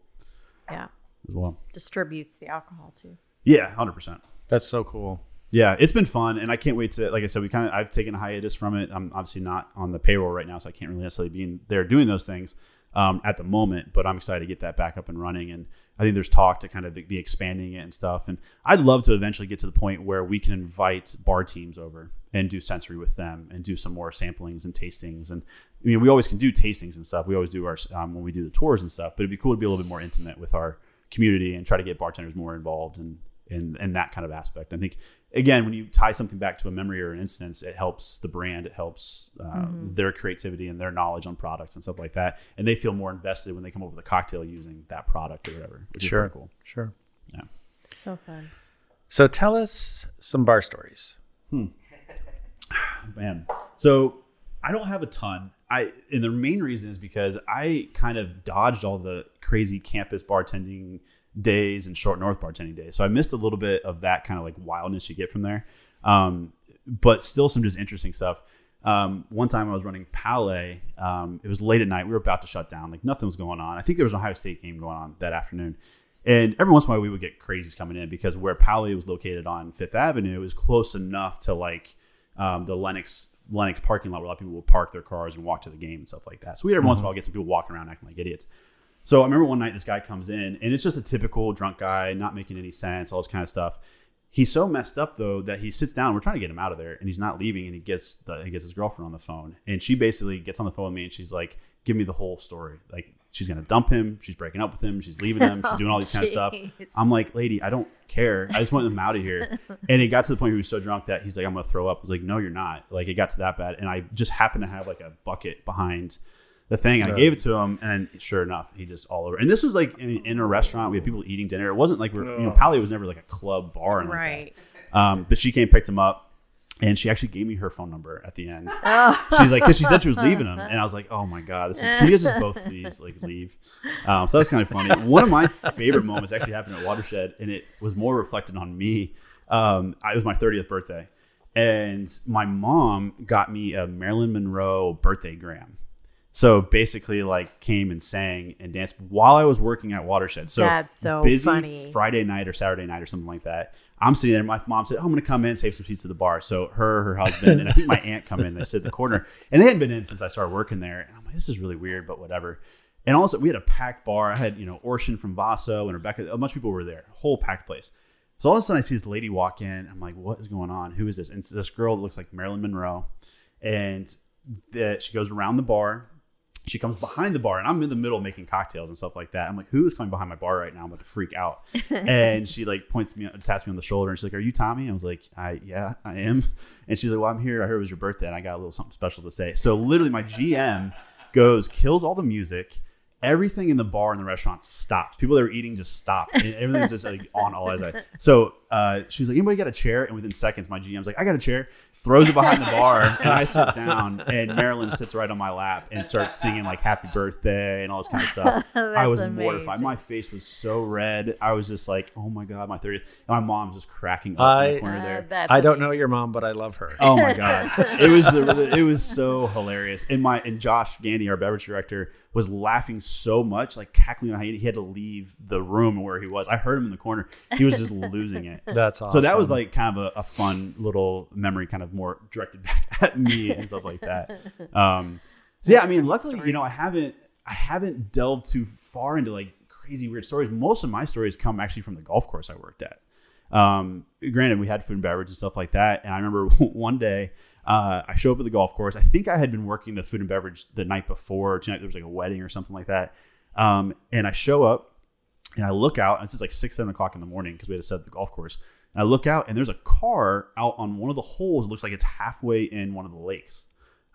Yeah. As well, distributes the alcohol too. Yeah, 100%. That's so cool. Yeah, it's been fun, and I can't wait to. Like I said, I've taken a hiatus from it. I'm obviously not on the payroll right now, so I can't really necessarily be in there doing those things at the moment. But I'm excited to get that back up and running, and I think there's talk to kind of be expanding it and stuff. And I'd love to eventually get to the point where we can invite bar teams over and do sensory with them and do some more samplings and tastings. And I mean, we always can do tastings and stuff. We always do our when we do the tours and stuff. But it'd be cool to be a little bit more intimate with our community and try to get bartenders more involved in that kind of aspect. I think, again, when you tie something back to a memory or an instance, it helps the brand, it helps their creativity and their knowledge on products and stuff like that. And they feel more invested when they come up with a cocktail using that product or whatever, which is pretty cool. Sure. Yeah. So fun. So tell us some bar stories. Man. So I don't have a ton. And the main reason is because I kind of dodged all the crazy campus bartending days and short north bartending days. So I missed a little bit of that kind of like wildness you get from there. But still some just interesting stuff. One time I was running Palais. It was late at night. We were about to shut down. Like nothing was going on. I think there was an Ohio State game going on that afternoon. And every once in a while we would get crazies coming in because where Palais was located on Fifth Avenue is close enough to like the Lennox parking lot where a lot of people will park their cars and walk to the game and stuff like that. So we every once in a while get some people walking around acting like idiots. So I remember one night this guy comes in and it's just a typical drunk guy, not making any sense, all this kind of stuff. He's so messed up though that he sits down. We're trying to get him out of there and he's not leaving, and he gets his girlfriend on the phone, and she basically gets on the phone with me and she's like, give me the whole story. Like she's going to dump him. She's breaking up with him. She's leaving him. She's doing all these kind of stuff. I'm like, lady, I don't care. I just want them out of here. And it got to the point where he was so drunk that he's like, I'm going to throw up. I was like, no, you're not. Like it got to that bad. And I just happened to have like a bucket behind the thing. I gave it to him, and sure enough, he just all over. And this was like in a restaurant. We had people eating dinner. It wasn't like Palais was never like a club bar. Right. But she came, picked him up. And she actually gave me her phone number at the end. Oh. She's like, because she said she was leaving him. And I was like, oh my God, this is, can you guys just both please like leave? So that was kind of funny. One of my favorite moments actually happened at Watershed, and it was more reflected on me. It was my 30th birthday, and my mom got me a Marilyn Monroe birthday gram. So basically like came and sang and danced while I was working at Watershed. So, that's so busy funny. Friday night or Saturday night or something like that. I'm sitting there. My mom said, oh, I'm going to come in, save some seats at the bar. So her husband, and I think my aunt come in. They sit in the corner. And they hadn't been in since I started working there. And I'm like, this is really weird, but whatever. And also we had a packed bar. I had, Orshin from Vaso and Rebecca. A bunch of people were there. Whole packed place. So all of a sudden I see this lady walk in. I'm like, what is going on? Who is this? And it's this girl that looks like Marilyn Monroe. And she goes around the bar. She comes behind the bar, and I'm in the middle making cocktails and stuff like that. I'm like, who is coming behind my bar right now? I'm about to freak out. And she like taps me on the shoulder, and she's like, are you Tommy? I was like, I am. And she's like, well, I'm here. I heard it was your birthday, and I got a little something special to say. So literally my GM goes, kills all the music. Everything in the bar and the restaurant stops. People that were eating just stopped. And everything's just like on all eyes. So she's like, anybody got a chair? And within seconds, my GM's like, I got a chair. Throws it behind the bar, and I sit down, and Marilyn sits right on my lap and starts singing like "Happy Birthday" and all this kind of stuff. I was amazing. Mortified. My face was so red. I was just like, "Oh my God, my 30th!" And my mom's just cracking up in the corner there. I don't know your mom, but I love her. Oh my God, it was so hilarious. And Josh Gandy, our beverage director, was laughing so much, like cackling on how he had to leave the room where he was. I heard him in the corner. He was just losing it. That's awesome. So that was like kind of a fun little memory, kind of more directed back at me and stuff like that. So yeah, I mean, luckily, I haven't delved too far into like crazy weird stories. Most of my stories come actually from the golf course I worked at. Granted, we had food and beverage and stuff like that. And I remember one day, I show up at the golf course. I think I had been working the food and beverage the night before. Tonight there was like a wedding or something like that. And I show up and I look out, and it's just like 6-7 o'clock in the morning because we had to set up the golf course. And I look out, and there's a car out on one of the holes. It looks like it's halfway in one of the lakes.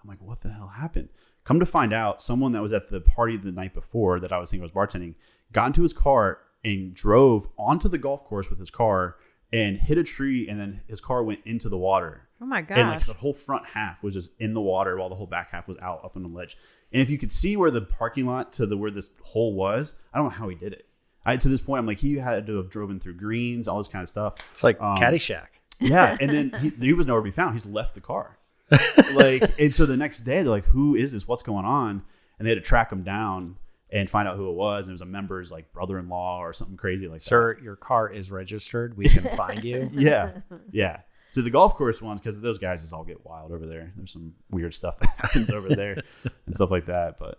I'm like, what the hell happened? Come to find out, someone that was at the party the night before that I was thinking was bartending got into his car and drove onto the golf course with his car and hit a tree, and then his car went into the water. Oh my gosh. And like the whole front half was just in the water while the whole back half was out up on the ledge. And if you could see where the parking lot to where this hole was, I don't know how he did it. To this point, I'm like, he had to have driven through greens, all this kind of stuff. It's like Caddyshack. Yeah. And then he was nowhere to be found. He's left the car. And so the next day, they're like, who is this? What's going on? And they had to track him down and find out who it was. And it was a member's like brother-in-law or something crazy like that. Sir, your car is registered. We can find you. Yeah. Yeah. So the golf course ones, because those guys just all get wild over there. There's some weird stuff that happens over there and stuff like that. But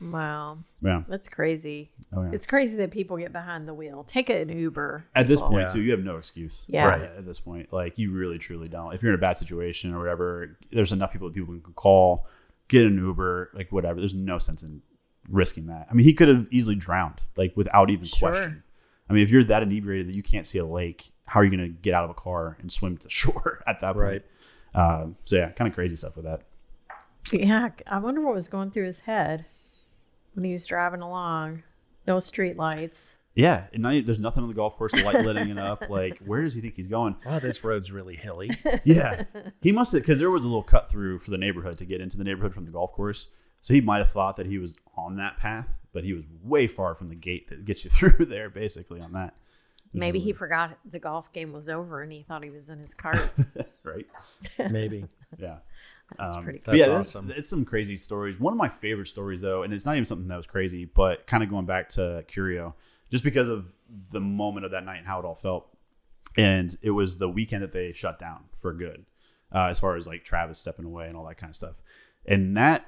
wow. Yeah. That's crazy. Oh, yeah. It's crazy that people get behind the wheel. Take an Uber. At this point, too, you have no excuse. Yeah. Right. At this point, like you really, truly don't. If you're in a bad situation or whatever, there's enough people that people can call, get an Uber, like whatever. There's no sense in risking that. I mean, he could have easily drowned, like without even question. I mean, if you're that inebriated that you can't see a lake, how are you going to get out of a car and swim to shore at that point? Right. So yeah, kind of crazy stuff with that. Yeah. I wonder what was going through his head when he was driving along. No street lights. Yeah. And there's nothing on the golf course, light lighting it up. Like, where does he think he's going? Wow, this road's really hilly. Yeah. He must have, because there was a little cut through for the neighborhood to get into the neighborhood from the golf course. So he might have thought that he was on that path, but he was way far from the gate that gets you through there, basically, on that. Maybe he forgot the golf game was over and he thought he was in his cart. Right? Maybe. Yeah. That's pretty cool. That's awesome. It's some crazy stories. One of my favorite stories, though, and it's not even something that was crazy, but kind of going back to Curio, just because of the moment of that night and how it all felt. And it was the weekend that they shut down for good, as far as like Travis stepping away and all that kind of stuff. And that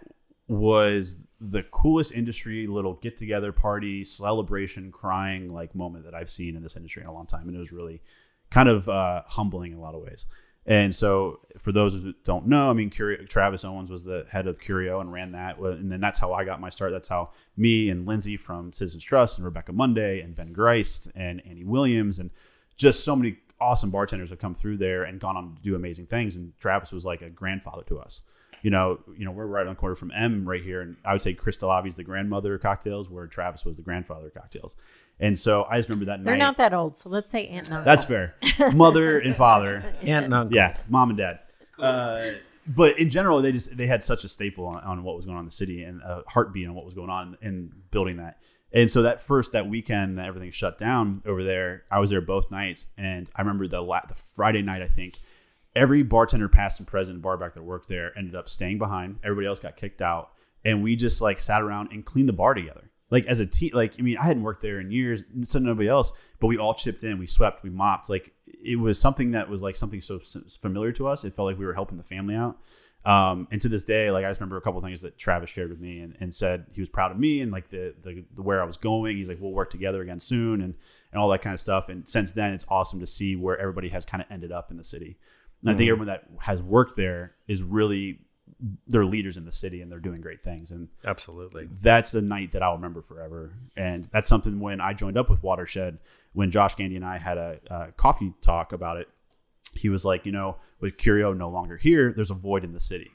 was the coolest industry little get together party celebration crying like moment that I've seen in this industry in a long time. And it was really kind of humbling in a lot of ways. And so for those who don't know, I mean, Travis Owens was the head of Curio and ran that. And then that's how I got my start. That's how me and Lindsay from Citizens Trust and Rebecca Monday and Ben Greist and Annie Williams and just so many awesome bartenders have come through there and gone on to do amazing things. And Travis was like a grandfather to us. We're right on the corner from M right here. And I would say Crystal Avi's the grandmother of cocktails, where Travis was the grandfather of cocktails. And so I just remember that night. They're not that old. So let's say aunt and uncle. That's fair. Mother and father. Aunt and uncle. Yeah. Mom and dad. Cool. But in general, they had such a staple on what was going on in the city and a heartbeat on what was going on in building that. And so that weekend that everything shut down over there, I was there both nights. And I remember the Friday night, I think every bartender, past and present, bar back that worked there ended up staying behind. Everybody else got kicked out. And we just like sat around and cleaned the bar together. Like as a team, like, I mean, I hadn't worked there in years, so nobody else, but we all chipped in, we swept, we mopped. Like it was something that was like something so familiar to us. It felt like we were helping the family out. And to this day, like I just remember a couple of things that Travis shared with me and said he was proud of me and like the where I was going. He's like, we'll work together again soon and all that kind of stuff. And since then, it's awesome to see where everybody has kind of ended up in the city. And I think everyone that has worked there is really, they're leaders in the city and they're doing great things. And absolutely, that's a night that I'll remember forever. And that's something when I joined up with Watershed, when Josh Gandy and I had a coffee talk about it, he was like, you know, with Curio no longer here, there's a void in the city.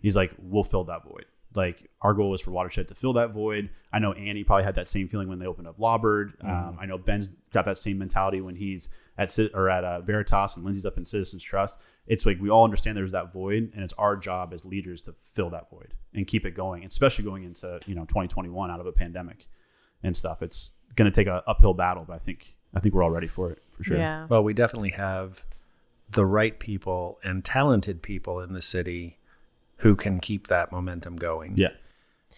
He's like, we'll fill that void. Like our goal was for Watershed to fill that void. I know Annie probably had that same feeling when they opened up Lawbird. I know Ben's got that same mentality when he's at Veritas, and Lindsay's up in Citizens Trust. It's like we all understand there's that void, and it's our job as leaders to fill that void and keep it going, especially going into 2021 out of a pandemic and stuff. It's going to take an uphill battle, but I think we're all ready for it for sure. Yeah. Well, we definitely have the right people and talented people in the city who can keep that momentum going. Yeah.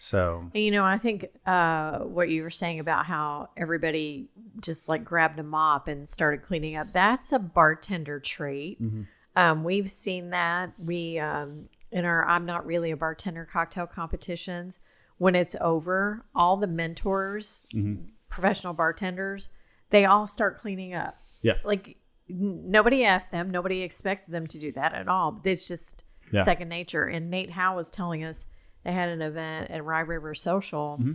So, I think what you were saying about how everybody just like grabbed a mop and started cleaning up, that's a bartender trait. Mm-hmm. We've seen that. We, in our I'm Not Really a Bartender cocktail competitions, when it's over, all the mentors, mm-hmm. professional bartenders, they all start cleaning up. Yeah. Like nobody asked them, nobody expected them to do that at all. But it's just second nature. And Nate Howe was telling us they had an event at Rye River Social, mm-hmm.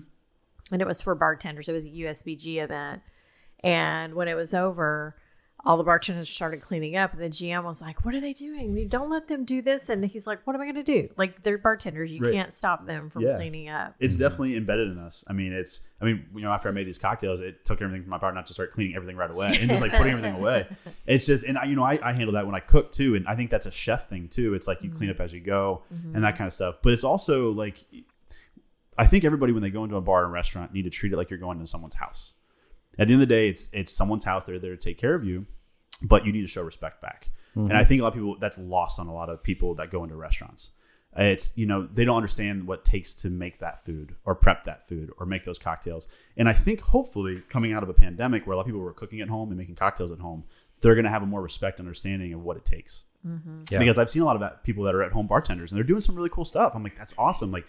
and it was for bartenders. It was a USBG event. And when it was over, all the bartenders started cleaning up, and the GM was like, what are they doing? Don't let them do this. And he's like, what am I going to do? Like, they're bartenders. You can't stop them from cleaning up. It's definitely embedded in us. I mean, after I made these cocktails, it took everything from my part not to start cleaning everything right away and just like putting everything away. It's just, and I handle that when I cook too. And I think that's a chef thing too. It's like you clean up as you go and that kind of stuff. But it's also like, I think everybody, when they go into a bar and restaurant, need to treat it like you're going to someone's house. At the end of the day, it's someone's house. They're there to take care of you, but you need to show respect back. Mm-hmm. And I think a lot of people, that's lost on a lot of people that go into restaurants. It's, they don't understand what it takes to make that food or prep that food or make those cocktails. And I think hopefully coming out of a pandemic where a lot of people were cooking at home and making cocktails at home, they're going to have a more respect and understanding of what it takes. Mm-hmm. Yeah. Because I've seen a lot of people that are at home bartenders and they're doing some really cool stuff. I'm like, that's awesome. Like,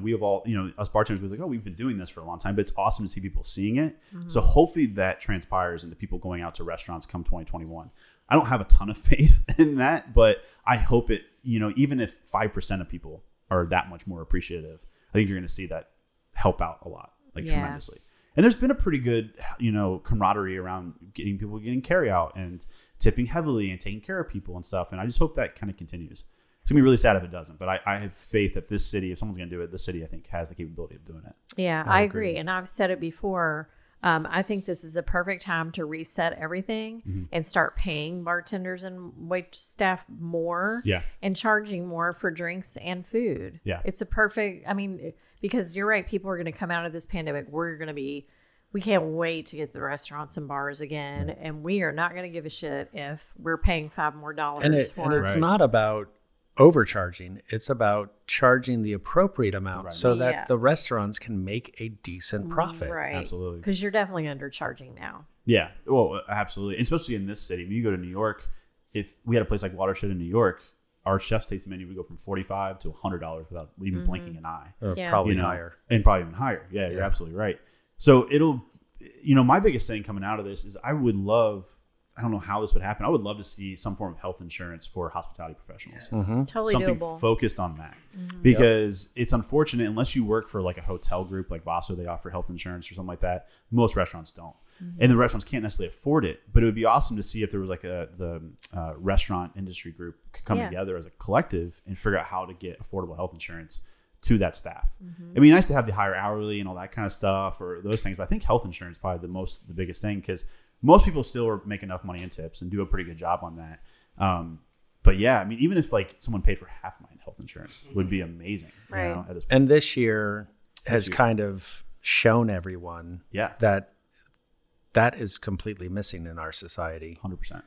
we have all, us bartenders, we're like, oh, we've been doing this for a long time, but it's awesome to see people seeing it. Mm-hmm. So hopefully that transpires into people going out to restaurants come 2021. I don't have a ton of faith in that, but I hope it, even if 5% of people are that much more appreciative, I think you're going to see that help out a lot, like tremendously. And there's been a pretty good, camaraderie around getting carry out and tipping heavily and taking care of people and stuff. And I just hope that kind of continues. It's gonna be really sad if it doesn't, but I have faith that this city, if someone's gonna do it, this city I think has the capability of doing it. Yeah, I agree. And I've said it before. I think this is the perfect time to reset everything and start paying bartenders and wait staff more and charging more for drinks and food. Yeah. It's a perfect, because you're right, people are gonna come out of this pandemic. We can't wait to get to the restaurants and bars again. And we are not gonna give a shit if we're paying $5 more for it. It's not about overcharging, it's about charging the appropriate amount so that the restaurants can make a decent profit. Right. Absolutely. Because you're definitely undercharging now. Yeah. Well, absolutely. And especially in this city. When you go to New York, if we had a place like Watershed in New York, our chef's tasting menu would go from $45 to $100 without even blinking an eye. Or probably higher. And probably even higher. Yeah, you're absolutely right. So it'll, my biggest thing coming out of this is I don't know how this would happen. I would love to see some form of health insurance for hospitality professionals. Yes. Mm-hmm. Totally something doable. Focused on that because it's unfortunate unless you work for like a hotel group like Vaso, they offer health insurance or something like that. Most restaurants don't, and the restaurants can't necessarily afford it. But it would be awesome to see if there was like the restaurant industry group could come together as a collective and figure out how to get affordable health insurance to that staff. Mm-hmm. It'd be nice to have the higher hourly and all that kind of stuff or those things. But I think health insurance is probably the biggest thing because most people still make enough money in tips and do a pretty good job on that. But yeah, I mean, even if like someone paid for half my health insurance, it would be amazing. Right. You know, at this point. And this year has kind of shown everyone that is completely missing in our society. 100%.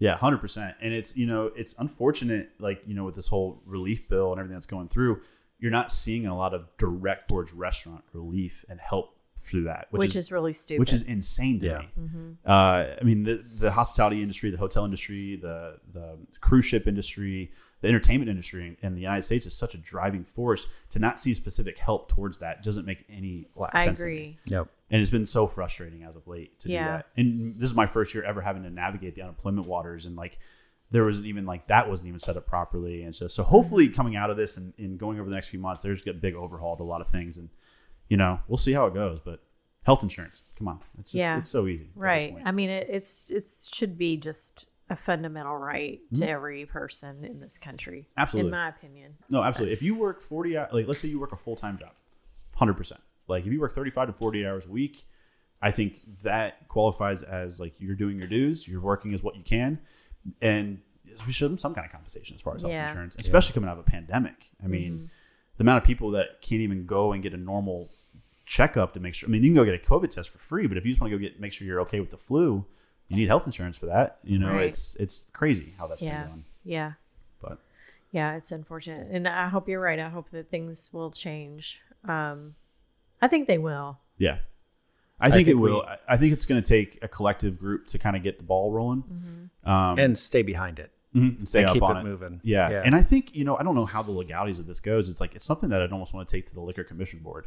Yeah, 100%. And it's, you know, it's unfortunate, like, you know, with this whole relief bill and everything that's going through, you're not seeing a lot of direct towards restaurant relief and help through that, which is really stupid, which is insane to me. Mm-hmm. I mean, the hospitality industry, the hotel industry, the cruise ship industry, the entertainment industry in the United States is such a driving force. To not see specific help towards that doesn't make any sense. I agree. Yep. And it's been so frustrating as of late to do that. And this is my first year ever having to navigate the unemployment waters, and like there wasn't even like that wasn't even set up properly. And so hopefully coming out of this and going over the next few months, there's a big overhaul to a lot of things, and you know, we'll see how it goes, but health insurance, come on. It's just, it's so easy. Right. I mean, it should be just a fundamental right to every person in this country. Absolutely. In my opinion. No, absolutely. If you work 40 hours, like let's say you work a full-time job, 100%. Like if you work 35 to 48 hours a week, I think that qualifies as like you're doing your dues, you're working as what you can, and we should have some kind of compensation as far as health insurance, especially coming out of a pandemic. I mean, the amount of people that can't even go and get a normal checkup to make sure. I mean, you can go get a COVID test for free, but if you just want to go make sure you're okay with the flu, you need health insurance for that. You know, it's crazy how that's been going. Yeah. But yeah, it's unfortunate. And I hope you're right. I hope that things will change. I think they will. Yeah. I think it will. I think it's going to take a collective group to kind of get the ball rolling. Mm-hmm. And stay behind it. Mm-hmm. And stay up on it. Moving. Yeah. And I think, you know, I don't know how the legalities of this goes. It's like, it's something that I'd almost want to take to the Liquor Commission Board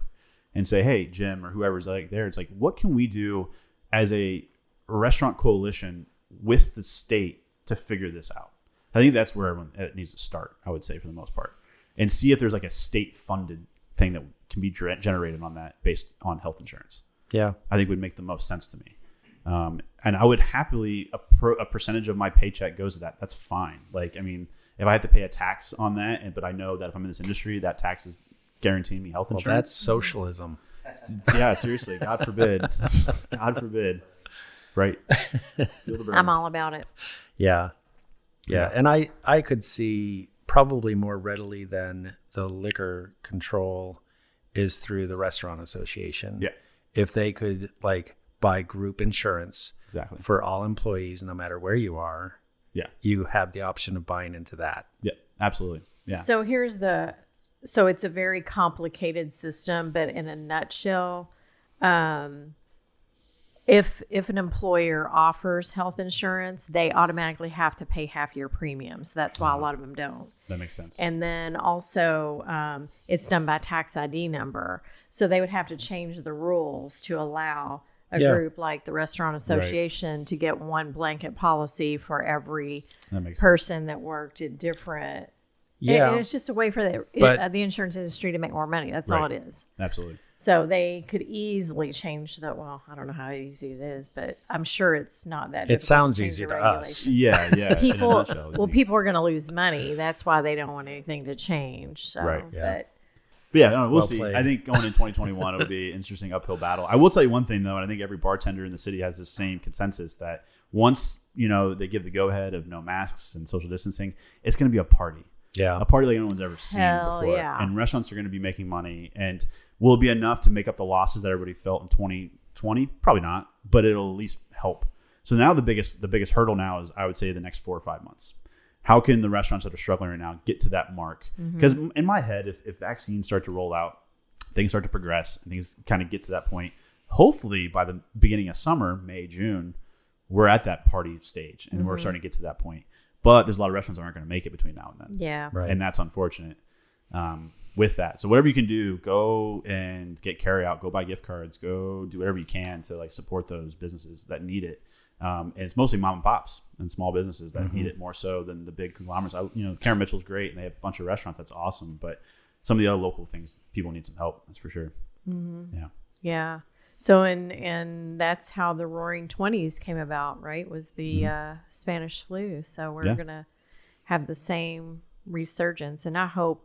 and say, hey, Jim or whoever's like there, it's like, what can we do as a restaurant coalition with the state to figure this out? I think that's where it needs to start, I would say, for the most part, and see if there's like a state funded thing that can be generated on that based on health insurance. Yeah. I think would make the most sense to me. And I would happily a percentage of my paycheck goes to that. That's fine. Like, I mean, if I have to pay a tax on that, but I know that if I'm in this industry, that tax is guaranteeing me health insurance. Well, that's socialism. Yeah, seriously. God forbid. God forbid. Right. I'm all about it. Yeah. And I could see probably more readily than the liquor control is through the restaurant association. Yeah. If they could like buy group insurance for all employees, no matter where you are, you have the option of buying into that. Yeah, absolutely. Yeah. So so it's a very complicated system, but in a nutshell, if an employer offers health insurance, they automatically have to pay half your premiums. That's why a lot of them don't. That makes sense. And then also it's done by tax ID number. So they would have to change the rules to allow a group like the Restaurant Association to get one blanket policy for every person that worked at different. Yeah. And it's just a way for the insurance industry to make more money. That's all it is. Absolutely. So they could easily change that. Well, I don't know how easy it is, but I'm sure it's not that. It sounds easy to us. Yeah. People are going to lose money. That's why they don't want anything to change. So, right. Yeah. But yeah, no, we'll see. Played. I think going in 2021, it would be an interesting uphill battle. I will tell you one thing, though, and I think every bartender in the city has the same consensus that once, you know, they give the go-ahead of no masks and social distancing, it's going to be a party. Yeah. A party like no one's ever seen before. Yeah. And restaurants are going to be making money. And will it be enough to make up the losses that everybody felt in 2020? Probably not, but it'll at least help. So now the biggest hurdle now is, I would say, the next 4 or 5 months. How can the restaurants that are struggling right now get to that mark? Because in my head, if vaccines start to roll out, things start to progress, and things kind of get to that point, hopefully by the beginning of summer, May, June, we're at that party stage and we're starting to get to that point. But there's a lot of restaurants that aren't going to make it between now and then. Yeah. Right. And that's unfortunate with that. So whatever you can do, go and get carry out, go buy gift cards, go do whatever you can to like support those businesses that need it. And it's mostly mom and pops and small businesses that need it more so than the big conglomerates. You know, Karen Mitchell's great and they have a bunch of restaurants. That's awesome. But some of the other local things, people need some help. That's for sure. Mm-hmm. Yeah. Yeah. So, and that's how the Roaring 20s came about, right? Was the Spanish flu. So we're going to have the same resurgence. And I hope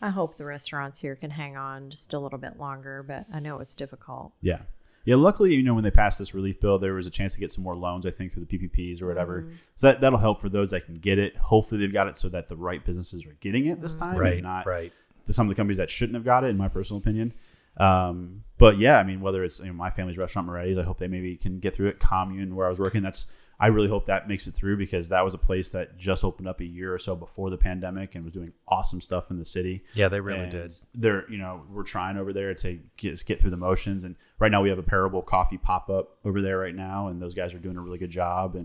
the restaurants here can hang on just a little bit longer, but I know it's difficult. Yeah. Yeah, luckily, you know, when they passed this relief bill, there was a chance to get some more loans, I think, through the PPPs or whatever. Mm-hmm. So that'll help for those that can get it. Hopefully, they've got it so that the right businesses are getting it this time. Right, and not some of the companies that shouldn't have got it, in my personal opinion. But yeah, I mean, whether it's my family's restaurant, Moretti's, I hope they maybe can get through it. Commune, where I was working, I really hope that makes it through, because that was a place that just opened up a year or so before the pandemic and was doing awesome stuff in the city. Yeah, they really did. They're, you know, we're trying over there to get through the motions. And right now we have a Parable coffee pop up over there right now, and those guys are doing a really good job.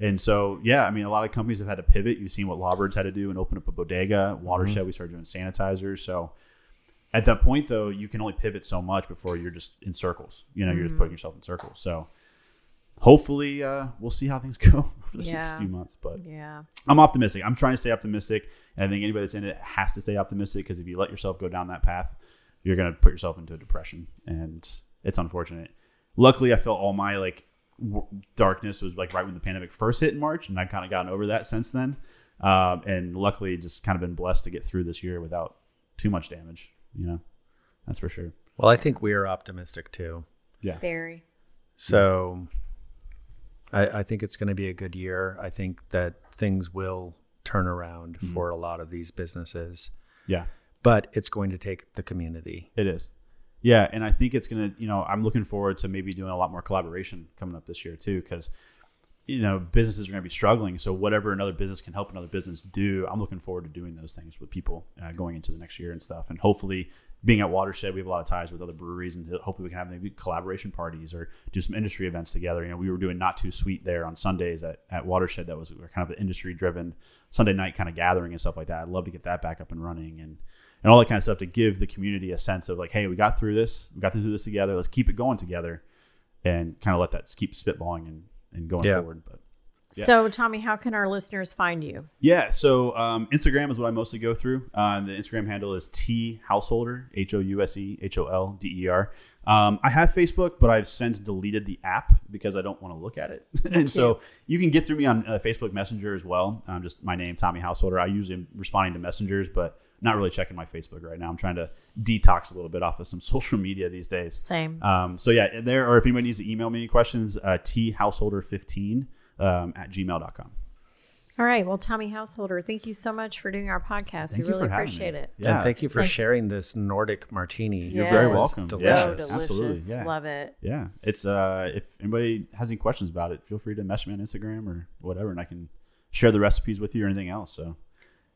And so, yeah, I mean, a lot of companies have had to pivot. You've seen what Lawbird's had to do and open up a bodega. Watershed, we started doing sanitizers. So at that point, though, you can only pivot so much before you're just in circles. You know, you're just putting yourself in circles. So hopefully we'll see how things go over the next few months, but I'm optimistic. I'm trying to stay optimistic, and I think anybody that's in it has to stay optimistic, because if you let yourself go down that path, you're going to put yourself into a depression, and it's unfortunate. Luckily, I felt all my darkness was right when the pandemic first hit in March, and I've kind of gotten over that since then, and luckily just kind of been blessed to get through this year without too much damage, you know, that's for sure. Well, I think we are optimistic too. Yeah, very. So I think it's going to be a good year. I think that things will turn around for a lot of these businesses. Yeah. But it's going to take the community. It is. Yeah. And I think it's going to, you know, I'm looking forward to maybe doing a lot more collaboration coming up this year too, because, you know, businesses are going to be struggling. So whatever another business can help another business do, I'm looking forward to doing those things with people going into the next year and stuff. And hopefully, being at Watershed, we have a lot of ties with other breweries, and hopefully we can have maybe collaboration parties or do some industry events together. You know, we were doing Not Too Sweet there on Sundays at Watershed. That was kind of an industry-driven Sunday night kind of gathering and stuff like that. I'd love to get that back up and running and all that kind of stuff to give the community a sense of like, hey, we got through this. We got through this together. Let's keep it going together, and kind of let that keep spitballing and going forward. But yeah. So, Tommy, how can our listeners find you? Yeah. So, Instagram is what I mostly go through. The Instagram handle is thouseholder, HOUSEHOLDER. I have Facebook, but I've since deleted the app because I don't want to look at it. And so you can get through me on Facebook Messenger as well. Just my name, Tommy Householder. I usually am responding to messengers, but not really checking my Facebook right now. I'm trying to detox a little bit off of some social media these days. Same. So, yeah, there, or if anybody needs to email me any questions, thouseholder15. At gmail.com. All right. Well, Tommy Householder, thank you so much for doing our podcast. We really appreciate it. Yeah. And thank you for sharing this Nordic martini. Yes. You're very welcome. Delicious. So delicious. Absolutely. Yeah. Love it. Yeah. It's if anybody has any questions about it, feel free to message me on Instagram or whatever, and I can share the recipes with you or anything else. So,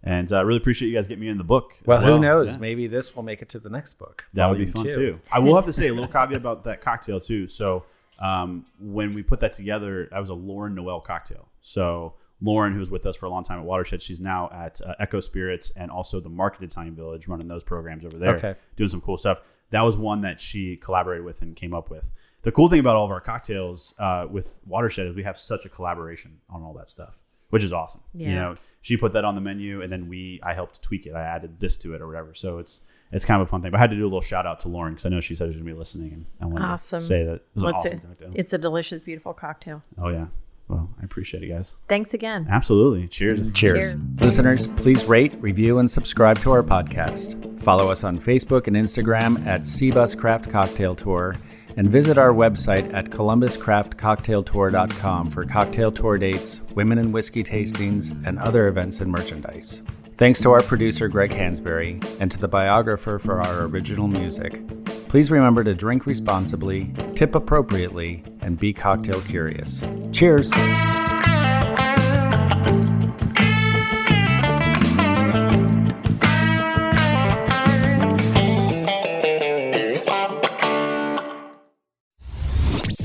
and I really appreciate you guys getting me in the book. Well, who knows? Yeah. Maybe this will make it to the next book. That would be fun too. I will have to say a little caveat about that cocktail too. So, when we put that together, that was a Lauren Noel cocktail. So Lauren, who was with us for a long time at Watershed, she's now at Echo Spirits and also the Market Italian Village, running those programs over there, doing some cool stuff. That was one that she collaborated with and came up with. The cool thing about all of our cocktails with Watershed is we have such a collaboration on all that stuff, which is awesome. Yeah. You know, she put that on the menu, and then I helped tweak it. I added this to it or whatever. So it's kind of a fun thing, but I had to do a little shout out to Lauren because I know she said she was going to be listening, and I wanted to say that it was an awesome cocktail. It's a delicious, beautiful cocktail. Oh, yeah. Well, I appreciate it, guys. Thanks again. Absolutely. Cheers. Listeners, please rate, review, and subscribe to our podcast. Follow us on Facebook and Instagram at Cbus Craft Cocktail Tour, and visit our website at columbuscraftcocktailtour.com for cocktail tour dates, women and whiskey tastings, and other events and merchandise. Thanks to our producer, Greg Hansberry, and to the biographer for our original music. Please remember to drink responsibly, tip appropriately, and be cocktail curious. Cheers!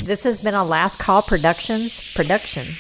This has been a Last Call Productions production.